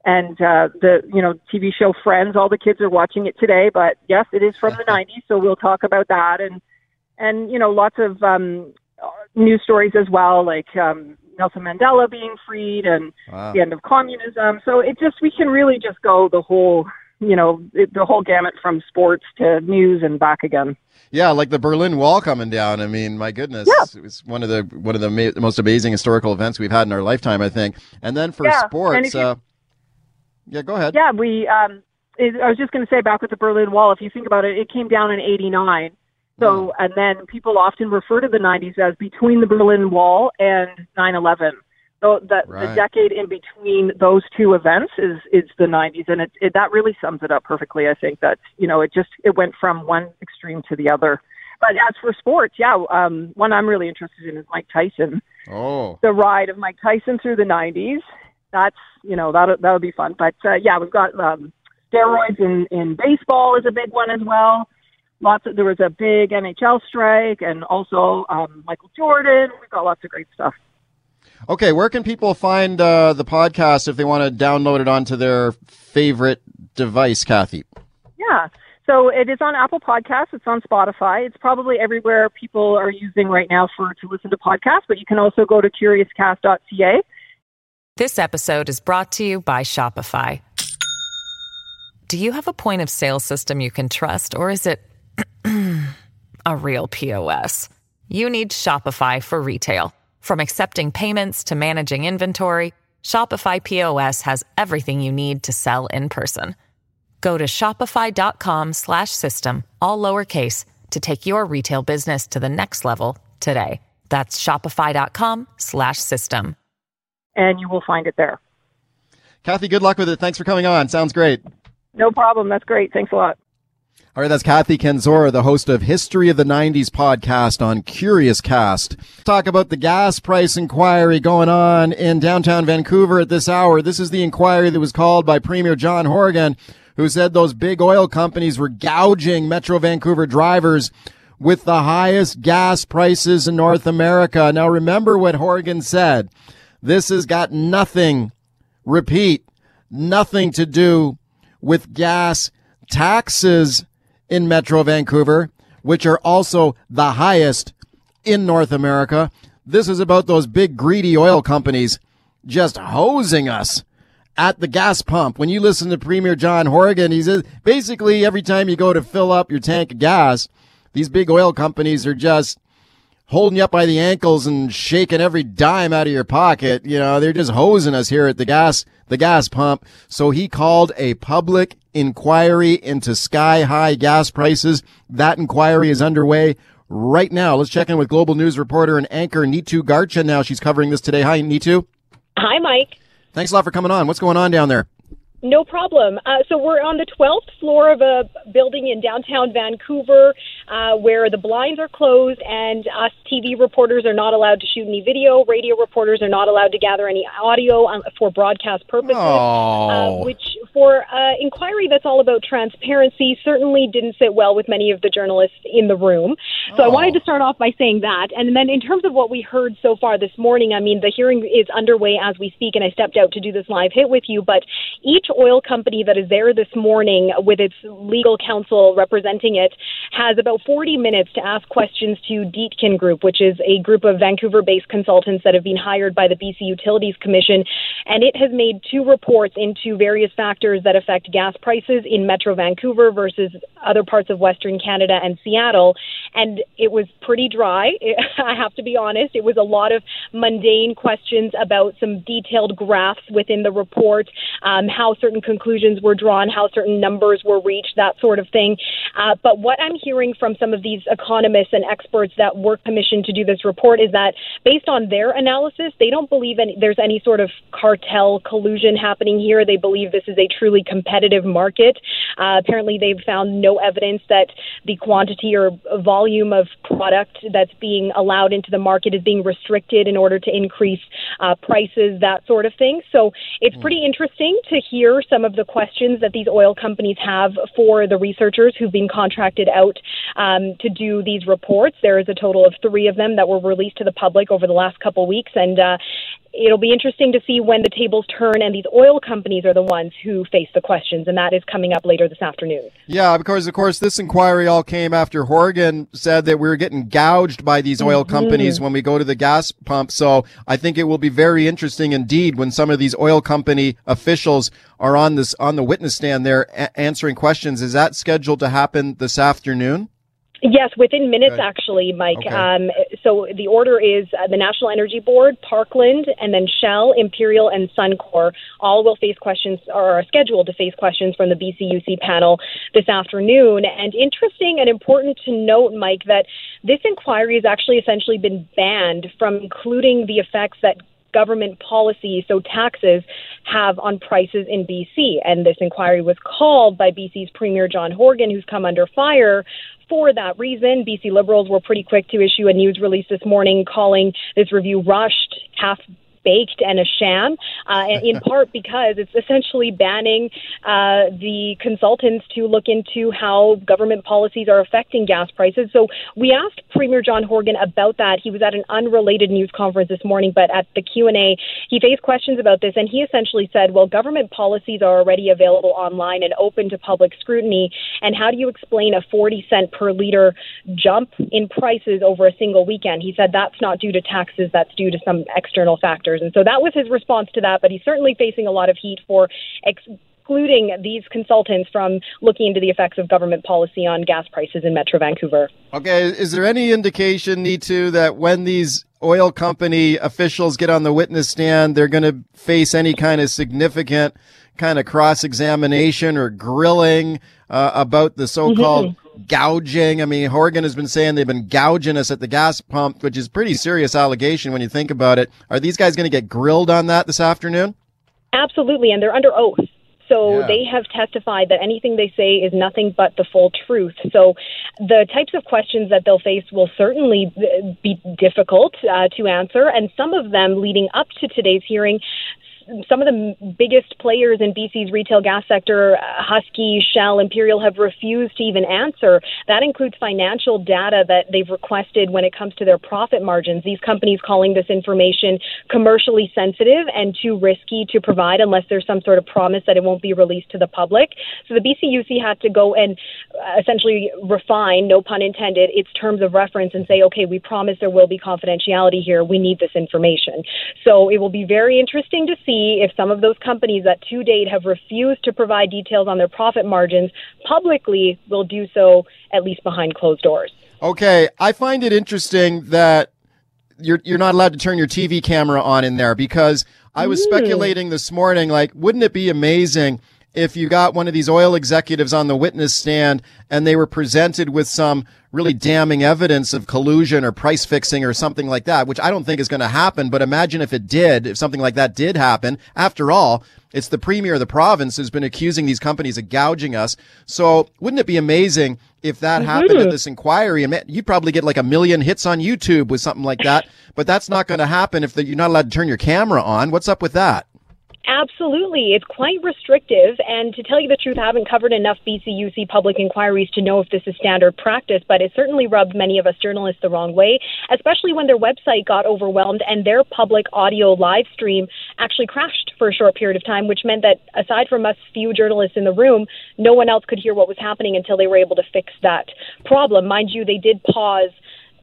and uh, the you know T V show Friends. All the kids are watching it today, but yes, it is from the nineties. So we'll talk about that, and and you know lots of um, news stories as well, like. Um, Nelson Mandela being freed and wow. the end of communism. So it just, we can really just go the whole, you know, the whole gamut from sports to news and back again. Yeah. Like the Berlin Wall coming down. I mean, my goodness, yeah. it was one of the, one of the ma- most amazing historical events we've had in our lifetime, I think. And then for yeah. sports, you, uh, yeah, go ahead. Yeah. We, um, it, I was just going to say back with the Berlin Wall, if you think about it, it came down in eighty-nine. So, and then people often refer to the nineties as between the Berlin Wall and nine eleven. So the, right. the decade in between those two events is, is the nineties. And it, it, that really sums it up perfectly. I think that, you know, it just, it went from one extreme to the other. But as for sports, yeah, um, one I'm really interested in is Mike Tyson. Oh, the ride of Mike Tyson through the nineties. That's, you know, that that would be fun. But uh, yeah, we've got um, steroids in, in baseball is a big one as well. Lots of, there was a big N H L strike and also um, Michael Jordan. We've got lots of great stuff. Okay, where can people find uh, the podcast if they want to download it onto their favorite device, Kathy? Yeah, so it is on Apple Podcasts. It's on Spotify. It's probably everywhere people are using right now for to listen to podcasts, but you can also go to curious cast dot c a. This episode is brought to you by Shopify. Do you have a point of sale system you can trust, or is it a real P O S? You need Shopify for retail. From accepting payments to managing inventory, Shopify P O S has everything you need to sell in person. Go to shopify dot com slash system, all lowercase, to take your retail business to the next level today. That's shopify dot com slash system. And you will find it there. Kathy, good luck with it. Thanks for coming on. Sounds great. No problem. That's great. Thanks a lot. All right, that's Kathy Kenzora, the host of History of the nineties podcast on Curious Cast. Talk about the gas price inquiry going on in downtown Vancouver at this hour. This is the inquiry that was called by Premier John Horgan, who said those big oil companies were gouging Metro Vancouver drivers with the highest gas prices in North America. Now, remember what Horgan said. This has got nothing, repeat, nothing to do with gas taxes in Metro Vancouver, which are also the highest in North America. This is about those big greedy oil companies just hosing us at the gas pump. When you listen to Premier John Horgan, he says basically every time you go to fill up your tank of gas, these big oil companies are just holding you up by the ankles and shaking every dime out of your pocket. You know, they're just hosing us here at the gas, the gas pump. So he called a public inquiry into sky high gas prices. That inquiry is underway right now. Let's check in with Global News reporter and anchor Neetu Garcha now. She's covering this today. Hi, Neetu. Hi, Mike. Thanks a lot for coming on. What's going on down there? No problem. Uh, so we're on the twelfth floor of a building in downtown Vancouver uh, where the blinds are closed and us T V reporters are not allowed to shoot any video. Radio reporters are not allowed to gather any audio um, for broadcast purposes, oh. uh, which for uh, inquiry that's all about transparency certainly didn't sit well with many of the journalists in the room. So oh. I wanted to start off by saying that. And then in terms of what we heard so far this morning, I mean, the hearing is underway as we speak, and I stepped out to do this live hit with you, but each oil company that is there this morning with its legal counsel representing it has about forty minutes to ask questions to Dietken Group, which is a group of Vancouver-based consultants that have been hired by the B C Utilities Commission, and it has made two reports into various factors that affect gas prices in Metro Vancouver versus other parts of Western Canada and Seattle, and it was pretty dry. I have to be honest. It was a lot of mundane questions about some detailed graphs within the report, um, how certain conclusions were drawn, how certain numbers were reached, that sort of thing. Uh, but what I'm hearing from some of these economists and experts that were commissioned to do this report is that based on their analysis, they don't believe any, there's any sort of cartel collusion happening here. They believe this is a truly competitive market. Uh, apparently, they've found no evidence that the quantity or volume of product that's being allowed into the market is being restricted in order to increase uh, prices, that sort of thing. So it's pretty interesting to hear some of the questions that these oil companies have for the researchers who've been contracted out um, to do these reports. There is a total of three of them that were released to the public over the last couple of weeks. And uh, it'll be interesting to see when the tables turn and these oil companies are the ones who face the questions. And that is coming up later this afternoon. Yeah, because, of course, this inquiry all came after Horgan said that we were getting gouged by these oil mm-hmm. companies when we go to the gas pump. So I think it will be very interesting indeed when some of these oil company officials are on this on the witness stand there a- answering questions. Is that scheduled to happen this afternoon? Yes, within minutes, right. actually, Mike. Okay. Um, so the order is uh, the National Energy Board, Parkland, and then Shell, Imperial, and Suncor all will face questions or are scheduled to face questions from the B C U C panel this afternoon. And interesting and important to note, Mike, that this inquiry has actually essentially been banned from including the effects that government policy, so taxes, have on prices in B C. And this inquiry was called by B C's Premier John Horgan, who's come under fire for that reason. B C Liberals were pretty quick to issue a news release this morning calling this review rushed, half-baked, and a sham, uh, in part because it's essentially banning uh, the consultants to look into how government policies are affecting gas prices. So we asked Premier John Horgan about that. He was at an unrelated news conference this morning, but at the Q and A, he faced questions about this, and he essentially said, well, government policies are already available online and open to public scrutiny, and how do you explain a forty cent per liter jump in prices over a single weekend? He said that's not due to taxes, that's due to some external factors. And so that was his response to that, but he's certainly facing a lot of heat for excluding these consultants from looking into the effects of government policy on gas prices in Metro Vancouver. Okay, is there any indication, Neetu, that when these oil company officials get on the witness stand, they're going to face any kind of significant kind of cross-examination or grilling uh, about the so-called mm-hmm. gouging? I mean, Horgan has been saying they've been gouging us at the gas pump, which is pretty serious allegation when you think about it. Are these guys going to get grilled on that this afternoon? Absolutely, and they're under oath. So yeah. they have testified that anything they say is nothing but the full truth. So the types of questions that they'll face will certainly be difficult uh, to answer. And some of them leading up to today's hearing some of the biggest players in B C's retail gas sector, Husky, Shell, Imperial, have refused to even answer. That includes financial data that they've requested when it comes to their profit margins. These companies calling this information commercially sensitive and too risky to provide unless there's some sort of promise that it won't be released to the public. So the B C U C had to go and essentially refine, no pun intended, its terms of reference and say, okay, we promise there will be confidentiality here. We need this information. So it will be very interesting to see if some of those companies that to date have refused to provide details on their profit margins publicly will do so, at least behind closed doors. Okay, I find it interesting that you're you're not allowed to turn your T V camera on in there, because I was mm. speculating this morning, like, wouldn't it be amazing if you got one of these oil executives on the witness stand and they were presented with some really damning evidence of collusion or price fixing or something like that, which I don't think is going to happen. But imagine if it did, if something like that did happen. After all, it's the premier of the province who's been accusing these companies of gouging us. So wouldn't it be amazing if that mm-hmm. happened at this inquiry? You'd probably get like a million hits on YouTube with something like that. But that's not going to happen if the, you're not allowed to turn your camera on. What's up with that? Absolutely. It's quite restrictive. And to tell you the truth, I haven't covered enough B C U C public inquiries to know if this is standard practice, but it certainly rubbed many of us journalists the wrong way, especially when their website got overwhelmed and their public audio live stream actually crashed for a short period of time, which meant that aside from us few journalists in the room, no one else could hear what was happening until they were able to fix that problem. Mind you, they did pause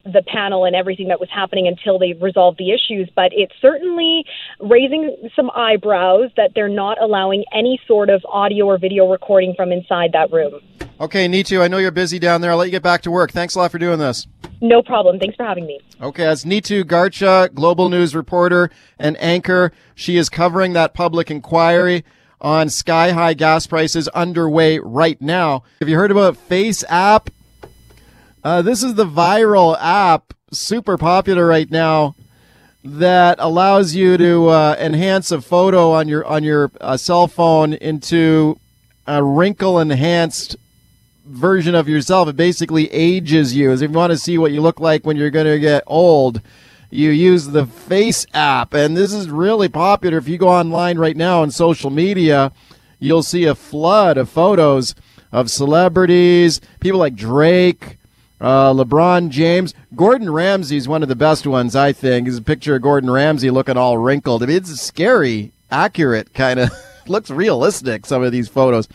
the panel and everything that was happening until they resolved the issues, but it's certainly raising some eyebrows that they're not allowing any sort of audio or video recording from inside that room. Okay, Neetu, I know you're busy down there. I'll let you get back to work. Thanks a lot for doing this. No problem. Thanks for having me. Okay, that's Neetu Garcha, Global News reporter and anchor. She is covering that public inquiry on sky-high gas prices underway right now. Have you heard about Face App? Uh, this is the viral app, super popular right now, that allows you to uh, enhance a photo on your on your uh, cell phone into a wrinkle-enhanced version of yourself. It basically ages you. As if you want to see what you look like when you're going to get old, you use the Face app. And this is really popular. If you go online right now on social media, you'll see a flood of photos of celebrities, people like Drake, Uh, LeBron James. Gordon Ramsay's one of the best ones, I think. Is a picture of Gordon Ramsay looking all wrinkled. I mean, it's scary, accurate, kind of looks realistic, some of these photos.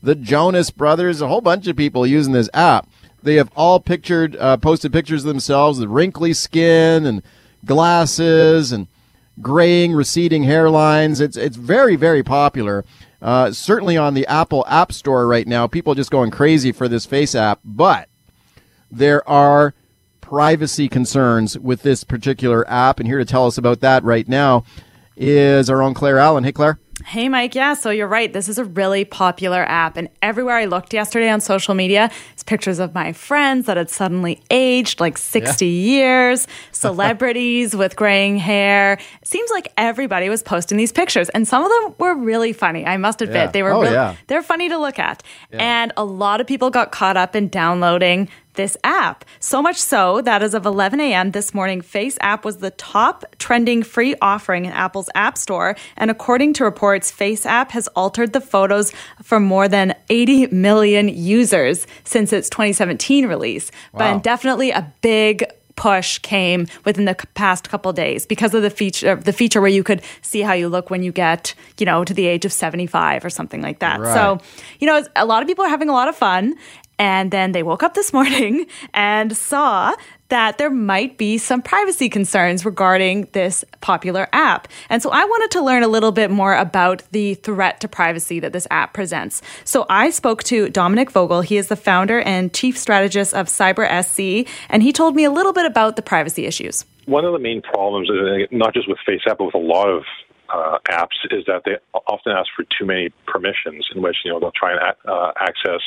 The Jonas Brothers, a whole bunch of people using this app. They have all pictured, uh, posted pictures of themselves with wrinkly skin and glasses and graying, receding hairlines. It's it's very, very popular. Uh, certainly on the Apple App Store right now, people are just going crazy for this Face app, but there are privacy concerns with this particular app, and here to tell us about that right now is our own Claire Allen. Hey, Claire. Hey, Mike. Yeah, so you're right. This is a really popular app, and everywhere I looked yesterday on social media, it's pictures of my friends that had suddenly aged like sixty yeah. years, celebrities with graying hair. It seems like everybody was posting these pictures, and some of them were really funny. I must admit, yeah. they were oh, really, yeah. they're funny to look at, yeah. and a lot of people got caught up in downloading this app. So much so that as of eleven a.m. this morning, Face App was the top trending free offering in Apple's App Store. And according to reports, Face App has altered the photos for more than eighty million users since its twenty seventeen release. Wow. But definitely a big push came within the past couple of days because of the feature the feature where you could see how you look when you get, you know, to the age of seventy-five or something like that. Right. So, you know, a lot of people are having a lot of fun. And then they woke up this morning and saw that there might be some privacy concerns regarding this popular app. And so I wanted to learn a little bit more about the threat to privacy that this app presents. So I spoke to Dominic Vogel. He is the founder and chief strategist of CyberSC, and he told me a little bit about the privacy issues. One of the main problems, not just with Face App, but with a lot of Uh, apps, is that they often ask for too many permissions, in which, you know, they'll try and a- uh, access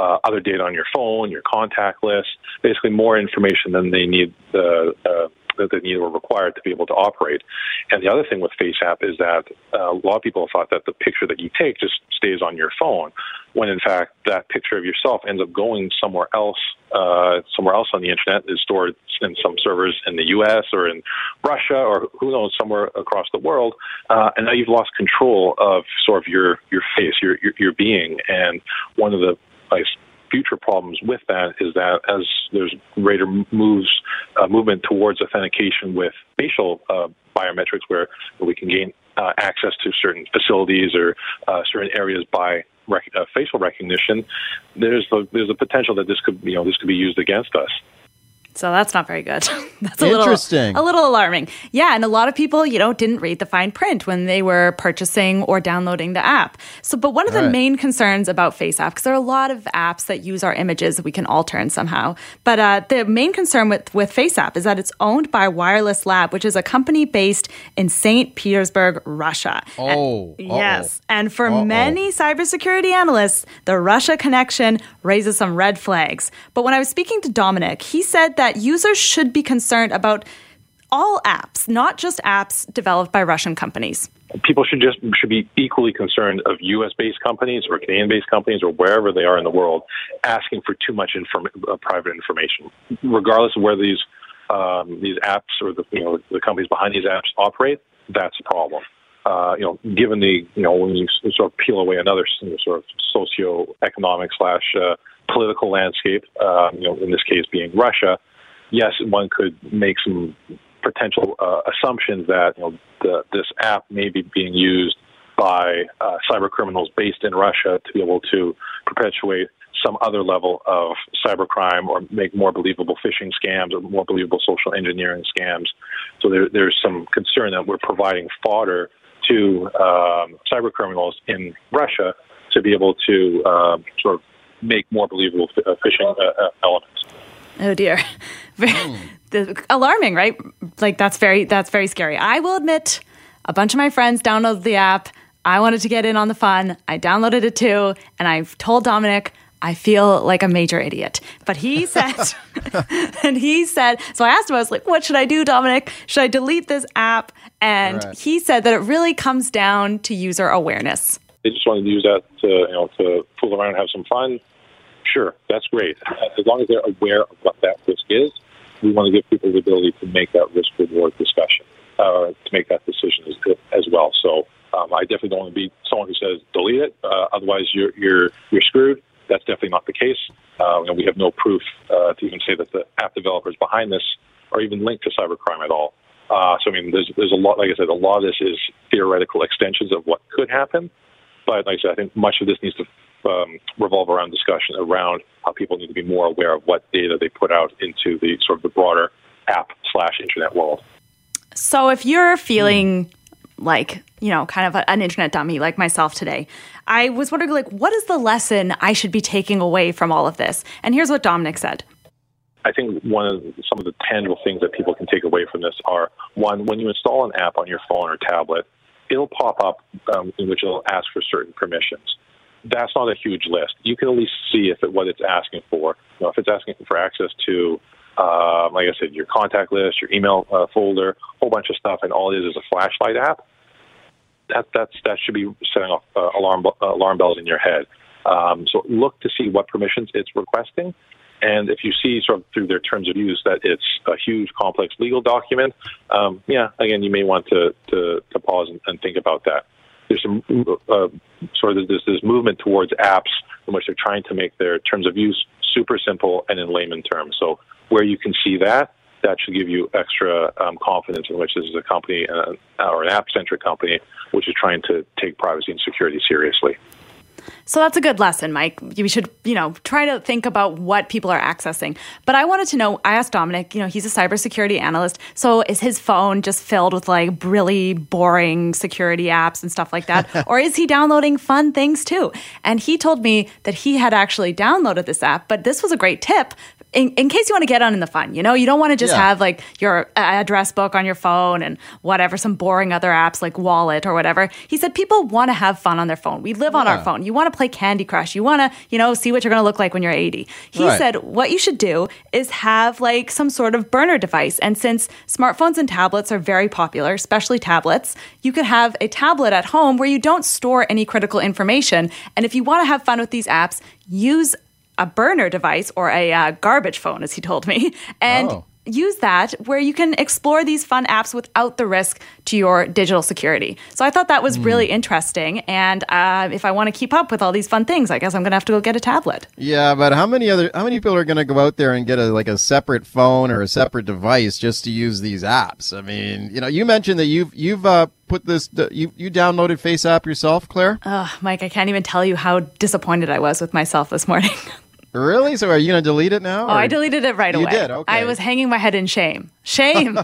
uh, other data on your phone, your contact list, basically more information than they need the uh, that they were required to be able to operate. And the other thing with FaceApp is that uh, a lot of people thought that the picture that you take just stays on your phone, when in fact that picture of yourself ends up going somewhere else, uh, somewhere else on the internet, is stored in some servers in the U S or in Russia or who knows, somewhere across the world. Uh, and now you've lost control of sort of your, your face, your, your, your being. And one of the like, future problems with that is that as there's greater moves, uh, movement towards authentication with facial uh, biometrics, where we can gain uh, access to certain facilities or uh, certain areas by rec- uh, facial recognition, there's the there's the potential that this could you know this could be used against us. So that's not very good. That's a little interesting, a little alarming. Yeah, and a lot of people, you know, didn't read the fine print when they were purchasing or downloading the app. So, but one of all the right. main concerns about FaceApp, because there are a lot of apps that use our images that we can alter in somehow. But uh, the main concern with, with FaceApp is that it's owned by Wireless Lab, which is a company based in Saint Petersburg, Russia. Oh, and, yes. And for uh-oh. many cybersecurity analysts, the Russia connection raises some red flags. But when I was speaking to Dominic, he said that users should be concerned about all apps, not just apps developed by Russian companies. People should just should be equally concerned of U S-based companies or Canadian-based companies or wherever they are in the world asking for too much inform- uh, private information, regardless of where these um, these apps or the you know the companies behind these apps operate. That's a problem. Uh, you know, given the you know when you sort of peel away another you know, sort of socio-economic slash uh, political landscape, uh, you know, in this case being Russia. Yes, one could make some potential uh, assumptions that you know the, this app may be being used by uh, cyber criminals based in Russia to be able to perpetuate some other level of cybercrime or make more believable phishing scams or more believable social engineering scams. So there, there's some concern that we're providing fodder to um, cyber criminals in Russia to be able to uh, sort of make more believable f- uh, phishing uh, elements. Oh, dear. Alarming, right? Like, that's very that's very scary. I will admit, a bunch of my friends downloaded the app. I wanted to get in on the fun. I downloaded it, too. And I've told Dominic, I feel like a major idiot. But he said, and he said, so I asked him, I was like, what should I do, Dominic? Should I delete this app? And right. he said that it really comes down to user awareness. They just wanted to use that to, you know, to fool around and have some fun. Sure, that's great. As long as they're aware of what that risk is, we want to give people the ability to make that risk-reward discussion, uh, to make that decision as, as well. So um, I definitely don't want to be someone who says, delete it, uh, otherwise you're, you're you're screwed. That's definitely not the case. Uh, and we have no proof uh, to even say that the app developers behind this are even linked to cybercrime at all. Uh, so, I mean, there's there's a lot, like I said, a lot of this is theoretical extensions of what could happen. But like I said, I think much of this needs to Um, revolve around discussion around how people need to be more aware of what data they put out into the sort of the broader app slash internet world. So if you're feeling mm. like, you know, kind of a, an internet dummy like myself today, I was wondering, like, what is the lesson I should be taking away from all of this? And here's what Dominic said. I think one of the, some of the tangible things that people can take away from this are, one, when you install an app on your phone or tablet, it'll pop up um, in which it'll ask for certain permissions. That's not a huge list. You can at least see if it, what it's asking for. You know, if it's asking for access to, uh, like I said, your contact list, your email uh, folder, a whole bunch of stuff, and all it is is a flashlight app, that that's, that should be setting off uh, alarm uh, alarm bells in your head. Um, so look to see what permissions it's requesting. And if you see sort of through their terms of use that it's a huge, complex legal document, um, yeah, again, you may want to, to, to pause and, and think about that. There's some uh, sort of this, this movement towards apps in which they're trying to make their terms of use super simple and in layman terms. So where you can see that, that should give you extra um, confidence in which this is a company uh, or an app-centric company which is trying to take privacy and security seriously. So that's a good lesson, Mike. You should, you know, try to think about what people are accessing. But I wanted to know, I asked Dominic, you know, he's a cybersecurity analyst. So is his phone just filled with like really boring security apps and stuff like that? Or is he downloading fun things too? And he told me that he had actually downloaded this app, but this was a great tip. In, in case you want to get on in the fun, you know, you don't want to just yeah. have like your address book on your phone and whatever, some boring other apps like Wallet or whatever. He said people want to have fun on their phone. We live yeah. on our phone. You want to play Candy Crush. You want to, you know, see what you're going to look like when you're eighty. He right. said what you should do is have like some sort of burner device. And since smartphones and tablets are very popular, especially tablets, you could have a tablet at home where you don't store any critical information. And if you want to have fun with these apps, use a burner device or a uh, garbage phone, as he told me, and oh. use that where you can explore these fun apps without the risk to your digital security. So I thought that was mm. really interesting. And uh, if I want to keep up with all these fun things, I guess I'm going to have to go get a tablet. Yeah, but how many other how many people are going to go out there and get a like a separate phone or a separate device just to use these apps? I mean, you know, you mentioned that you've you've uh, put this you you downloaded Face app yourself, Claire? Oh, Mike, I can't even tell you how disappointed I was with myself this morning. Really? So are you going to delete it now? Oh, or? I deleted it right away. You did? Okay. I was hanging my head in shame. Shame.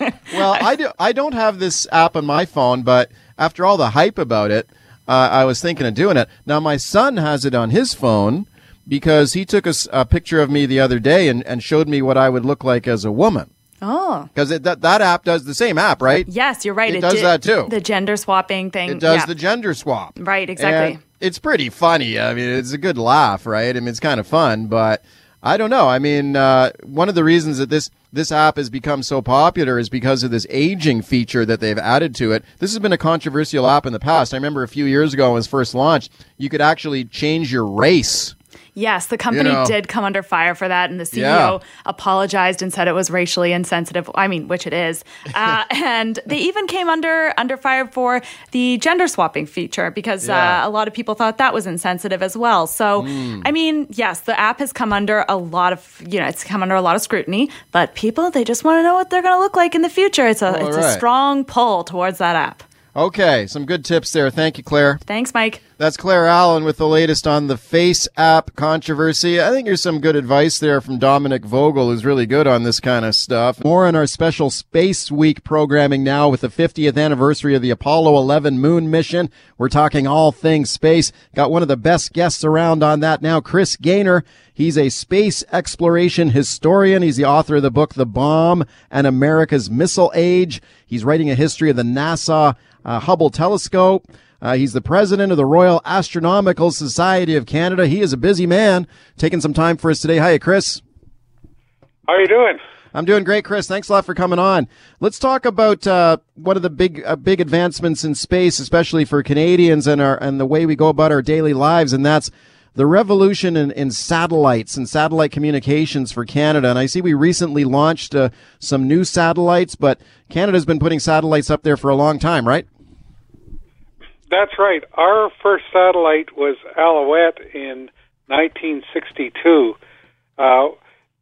Well, I, do, I don't have this app on my phone, but after all the hype about it, uh, I was thinking of doing it. Now, my son has it on his phone because he took a, a picture of me the other day and, and showed me what I would look like as a woman. Oh. Because that, that app does the same app, right? Yes, you're right. It, it does di- that too. The gender swapping thing. It does yeah. the gender swap. Right, exactly. And it's pretty funny. I mean, it's a good laugh, right? I mean, it's kind of fun, but I don't know. I mean, uh, one of the reasons that this, this app has become so popular is because of this aging feature that they've added to it. This has been a controversial app in the past. I remember a few years ago when it was first launched, you could actually change your race. Yes, the company you know, did come under fire for that, and the C E O yeah. apologized and said it was racially insensitive. I mean, which it is. Uh, and they even came under under fire for the gender swapping feature because yeah. uh, a lot of people thought that was insensitive as well. So, mm. I mean, yes, the app has come under a lot of you know it's come under a lot of scrutiny. But people, they just want to know what they're going to look like in the future. It's a All it's right. a strong pull towards that app. Okay, some good tips there. Thank you, Claire. Thanks, Mike. That's Claire Allen with the latest on the Face app controversy. I think there's some good advice there from Dominic Vogel, who's really good on this kind of stuff. More on our special Space Week programming now with the fiftieth anniversary of the Apollo eleven moon mission. We're talking all things space. Got one of the best guests around on that now, Chris Gaynor. He's a space exploration historian. He's the author of the book, The Bomb and America's Missile Age. He's writing a history of the NASA uh, Hubble telescope. Uh, he's the president of the Royal Astronomical Society of Canada. He is a busy man. Taking some time for us today. Hiya, Chris. How are you doing? I'm doing great, Chris. Thanks a lot for coming on. Let's talk about uh, one of the big uh, big advancements in space, especially for Canadians and our and the way we go about our daily lives, and that's the revolution in, in satellites and satellite communications for Canada. And I see we recently launched uh, some new satellites, but Canada's been putting satellites up there for a long time, right? That's right. Our first satellite was Alouette in nineteen sixty-two. Uh,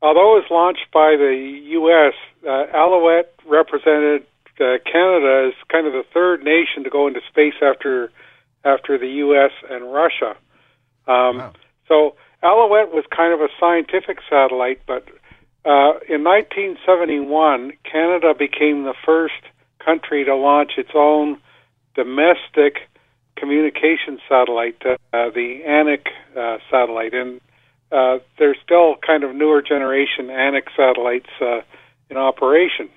although it was launched by the U S, uh, Alouette represented uh, Canada as kind of the third nation to go into space after after the U S and Russia. Um, wow. So Alouette was kind of a scientific satellite, but uh, in nineteen seventy-one, Canada became the first country to launch its own domestic communication satellite, uh, the Anik uh, satellite, and uh, there's still kind of newer generation Anik satellites uh, in operation.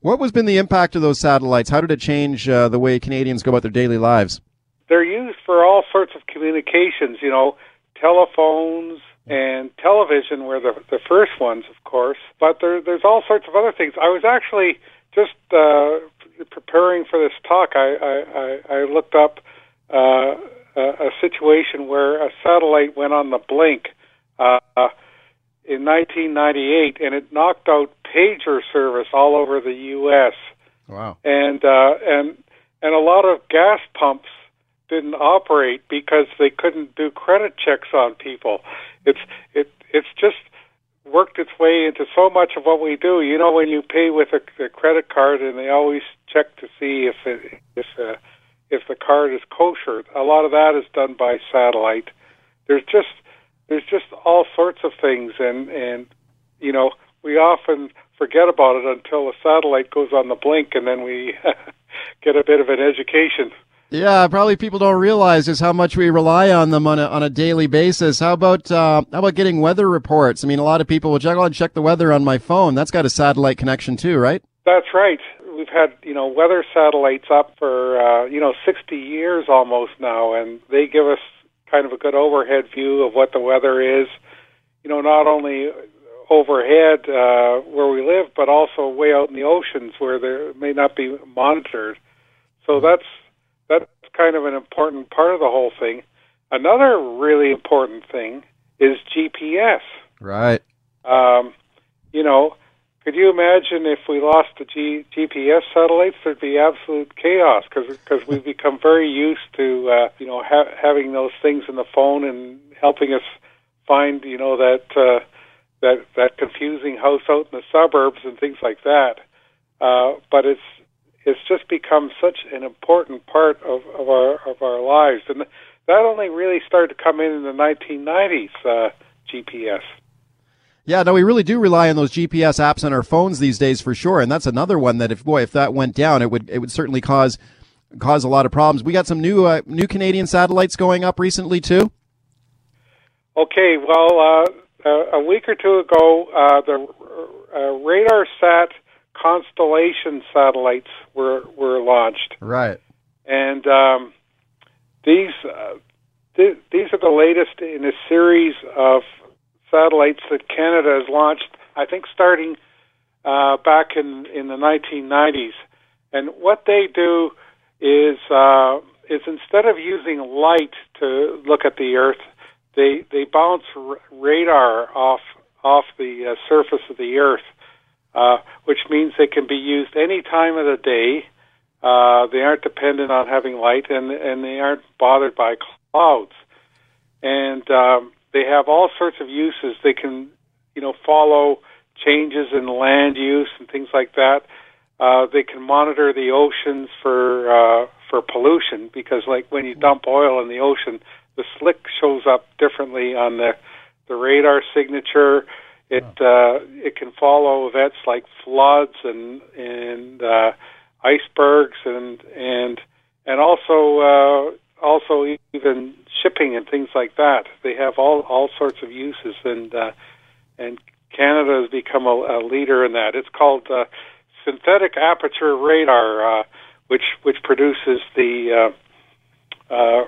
What has been the impact of those satellites? How did it change uh, the way Canadians go about their daily lives? They're used for all sorts of communications, you know, telephones and television were the, the first ones, of course, but there, there's all sorts of other things. I was actually just uh, preparing for this talk, I, I, I, I looked up uh, a, a situation where a satellite went on the blink uh, in nineteen ninety-eight, and it knocked out pager service all over the U S Wow! And uh, and and a lot of gas pumps didn't operate because they couldn't do credit checks on people. It's it it's just worked its way into so much of what we do. You know, when you pay with a, a credit card, and they always check to see if it, if uh, if the card is kosher. A lot of that is done by satellite. There's just there's just all sorts of things, and and you know we often forget about it until a satellite goes on the blink, and then we get a bit of an education. Yeah, probably people don't realize just how much we rely on them on a on a daily basis. How about uh, how about getting weather reports? I mean, a lot of people will check on check the weather on my phone. That's got a satellite connection too, right? That's right. We've had you know weather satellites up for uh, you know sixty years almost now, and they give us kind of a good overhead view of what the weather is, you know, not only overhead uh, where we live, but also way out in the oceans where there may not be monitored. So that's that's kind of an important part of the whole thing. Another really important thing is G P S. Right. Um, you know, could you imagine if we lost the G- GPS satellites? There'd be absolute chaos because we've become very used to, uh, you know, ha- having those things in the phone and helping us find, you know, that uh, that that confusing house out in the suburbs and things like that. Uh, but it's it's just become such an important part of, of our of our lives, and that only really started to come in in the nineteen nineties. Uh, G P S. Yeah, no, we really do rely on those G P S apps on our phones these days for sure, and that's another one that if boy, if that went down, it would it would certainly cause cause a lot of problems. We got some new uh, new Canadian satellites going up recently too. Okay, well, uh, a week or two ago, uh, the uh, RadarSat constellation satellites were were launched. Right, and um, these uh, th- these are the latest in a series of satellites that Canada has launched, I think starting uh, back in, in the nineteen nineties. And what they do is uh, is instead of using light to look at the Earth, they they bounce r- radar off off the uh, surface of the Earth, uh, which means they can be used any time of the day. Uh, they aren't dependent on having light, and, and they aren't bothered by clouds. And um, they have all sorts of uses. They can, you know, follow changes in land use and things like that. Uh, they can monitor the oceans for uh, for pollution because, like, when you dump oil in the ocean, the slick shows up differently on the the radar signature. It uh, it can follow events like floods and and uh, icebergs and and and also. Uh, Also, even shipping and things like that. They have all, all sorts of uses, and uh, and Canada has become a, a leader in that. It's called uh, synthetic aperture radar, uh, which which produces the uh, uh,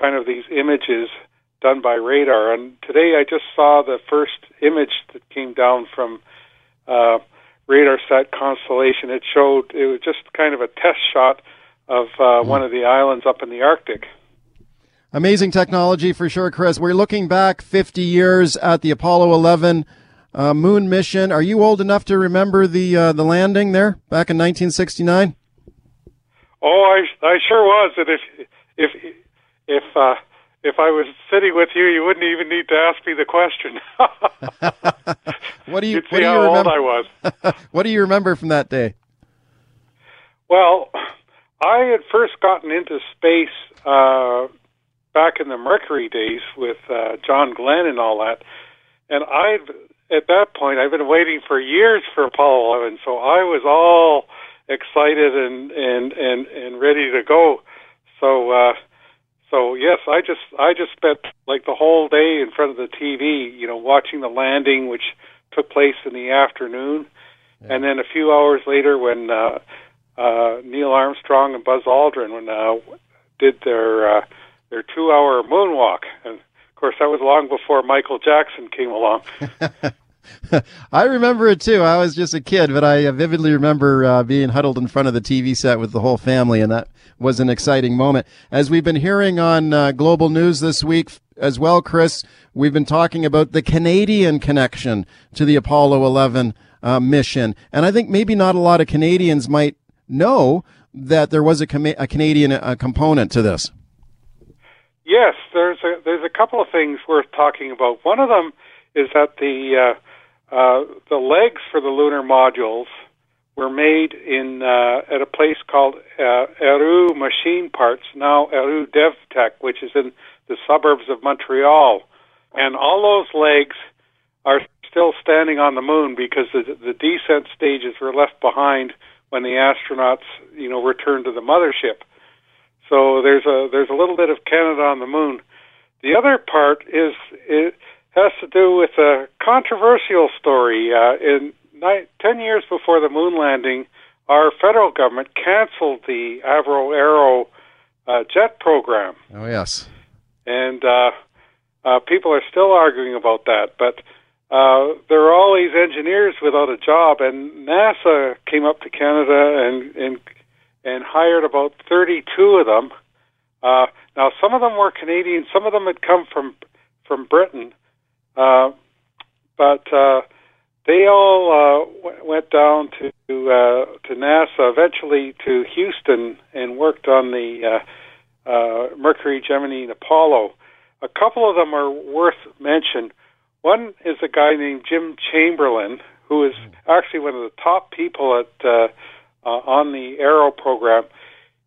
kind of these images done by radar. And today, I just saw the first image that came down from uh, RadarSat Constellation. It showed it was just kind of a test shot of uh, one of the islands up in the Arctic. Amazing technology for sure, Chris. We're looking back fifty years at the Apollo eleven uh, moon mission. Are you old enough to remember the uh, the landing there back in nineteen sixty-nine? Oh, I, I sure was. And if if if uh, if I was sitting with you, you wouldn't even need to ask me the question. What do you You'd what see do you how remember? Old I was. What do you remember from that day? Well, I had first gotten into space uh, back in the Mercury days with uh, John Glenn and all that, and I, at that point, I've been waiting for years for Apollo eleven, so I was all excited and and, and, and ready to go. So, uh, so yes, I just I just spent like the whole day in front of the T V, you know, watching the landing, which took place in the afternoon, yeah. And then a few hours later when. Uh, Uh, Neil Armstrong and Buzz Aldrin now uh, did their uh, their two-hour moonwalk, and of course that was long before Michael Jackson came along. I remember it too. I was just a kid, but I vividly remember uh, being huddled in front of the T V set with the whole family, and that was an exciting moment. As we've been hearing on uh, Global News this week as well, Chris, we've been talking about the Canadian connection to the Apollo eleven uh, mission, and I think maybe not a lot of Canadians might know that there was a, com- a Canadian uh, component to this. Yes, there's a, there's a couple of things worth talking about. One of them is that the uh, uh, the legs for the lunar modules were made in uh, at a place called uh, Eru Machine Parts, now Eru DevTech, which is in the suburbs of Montreal, and all those legs are still standing on the moon because the, the descent stages were left behind when the astronauts, you know, return to the mothership. So there's a there's a little bit of Canada on the moon. The other part is it has to do with a controversial story. Uh, in ni- ten years before the moon landing, our federal government canceled the Avro Aero uh, jet program. Oh yes, And uh, uh, people are still arguing about that. But uh, there are all these engineers without a job, and NASA came up to Canada and and, and hired about thirty-two of them. Uh, now, some of them were Canadian. Some of them had come from from Britain. Uh, but uh, they all uh, w- went down to uh, to NASA, eventually to Houston, and worked on the uh, uh, Mercury, Gemini, and Apollo. A couple of them are worth mention. One is a guy named Jim Chamberlain, who is actually one of the top people at uh, uh, on the Aero program.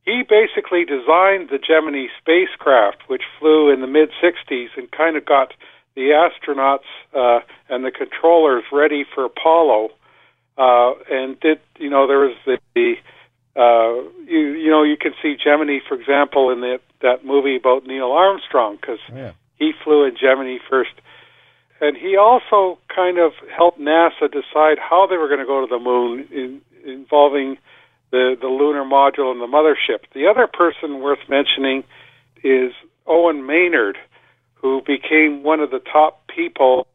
He basically designed the Gemini spacecraft, which flew in the mid-sixties and kind of got the astronauts uh, and the controllers ready for Apollo, uh, and did you know there was the, the uh, you you know you can see Gemini, for example, in the, that movie about Neil Armstrong, because yeah. he flew in Gemini first, and he also kind of helped NASA decide how they were going to go to the moon, in, involving the the lunar module and the mothership. The other person worth mentioning is Owen Maynard, who became one of the top people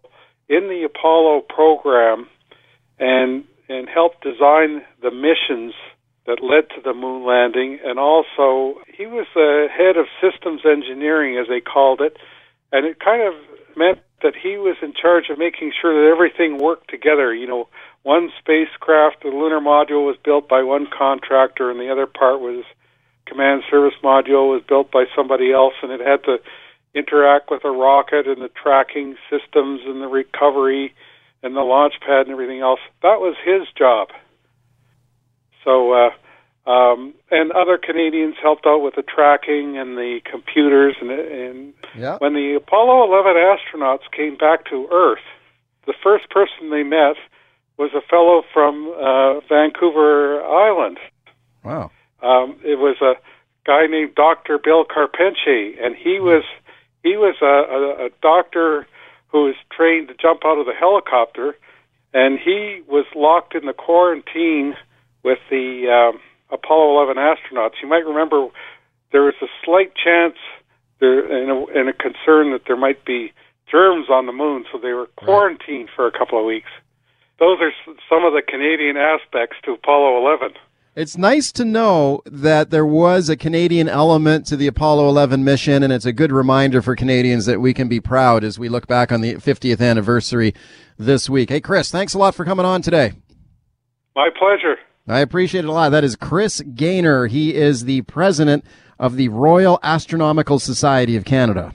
in the Apollo program and and helped design the missions that led to the moon landing. And also, he was the head of systems engineering, as they called it, and it kind of meant that he was in charge of making sure that everything worked together. You know, one spacecraft, the lunar module, was built by one contractor, and the other part was command service module was built by somebody else, and it had to interact with a rocket and the tracking systems and the recovery and the launch pad and everything else. That was his job. So, uh, um, and other Canadians helped out with the tracking and the computers. And, and yeah. when the Apollo eleven astronauts came back to Earth, the first person they met was a fellow from uh, Vancouver Island. Wow. Um, it was a guy named Doctor Bill Carpentier, and he was He was a, a, a doctor who was trained to jump out of the helicopter, and he was locked in the quarantine with the um, Apollo eleven astronauts. You might remember there was a slight chance there, and, a, and a concern that there might be germs on the moon, so they were quarantined right. for a couple of weeks. Those are some of the Canadian aspects to Apollo eleven. It's nice to know that there was a Canadian element to the Apollo eleven mission, and it's a good reminder for Canadians that we can be proud as we look back on the fiftieth anniversary this week. Hey, Chris, thanks a lot for coming on today. My pleasure. I appreciate it a lot. That is Chris Gaynor. He is the president of the Royal Astronomical Society of Canada.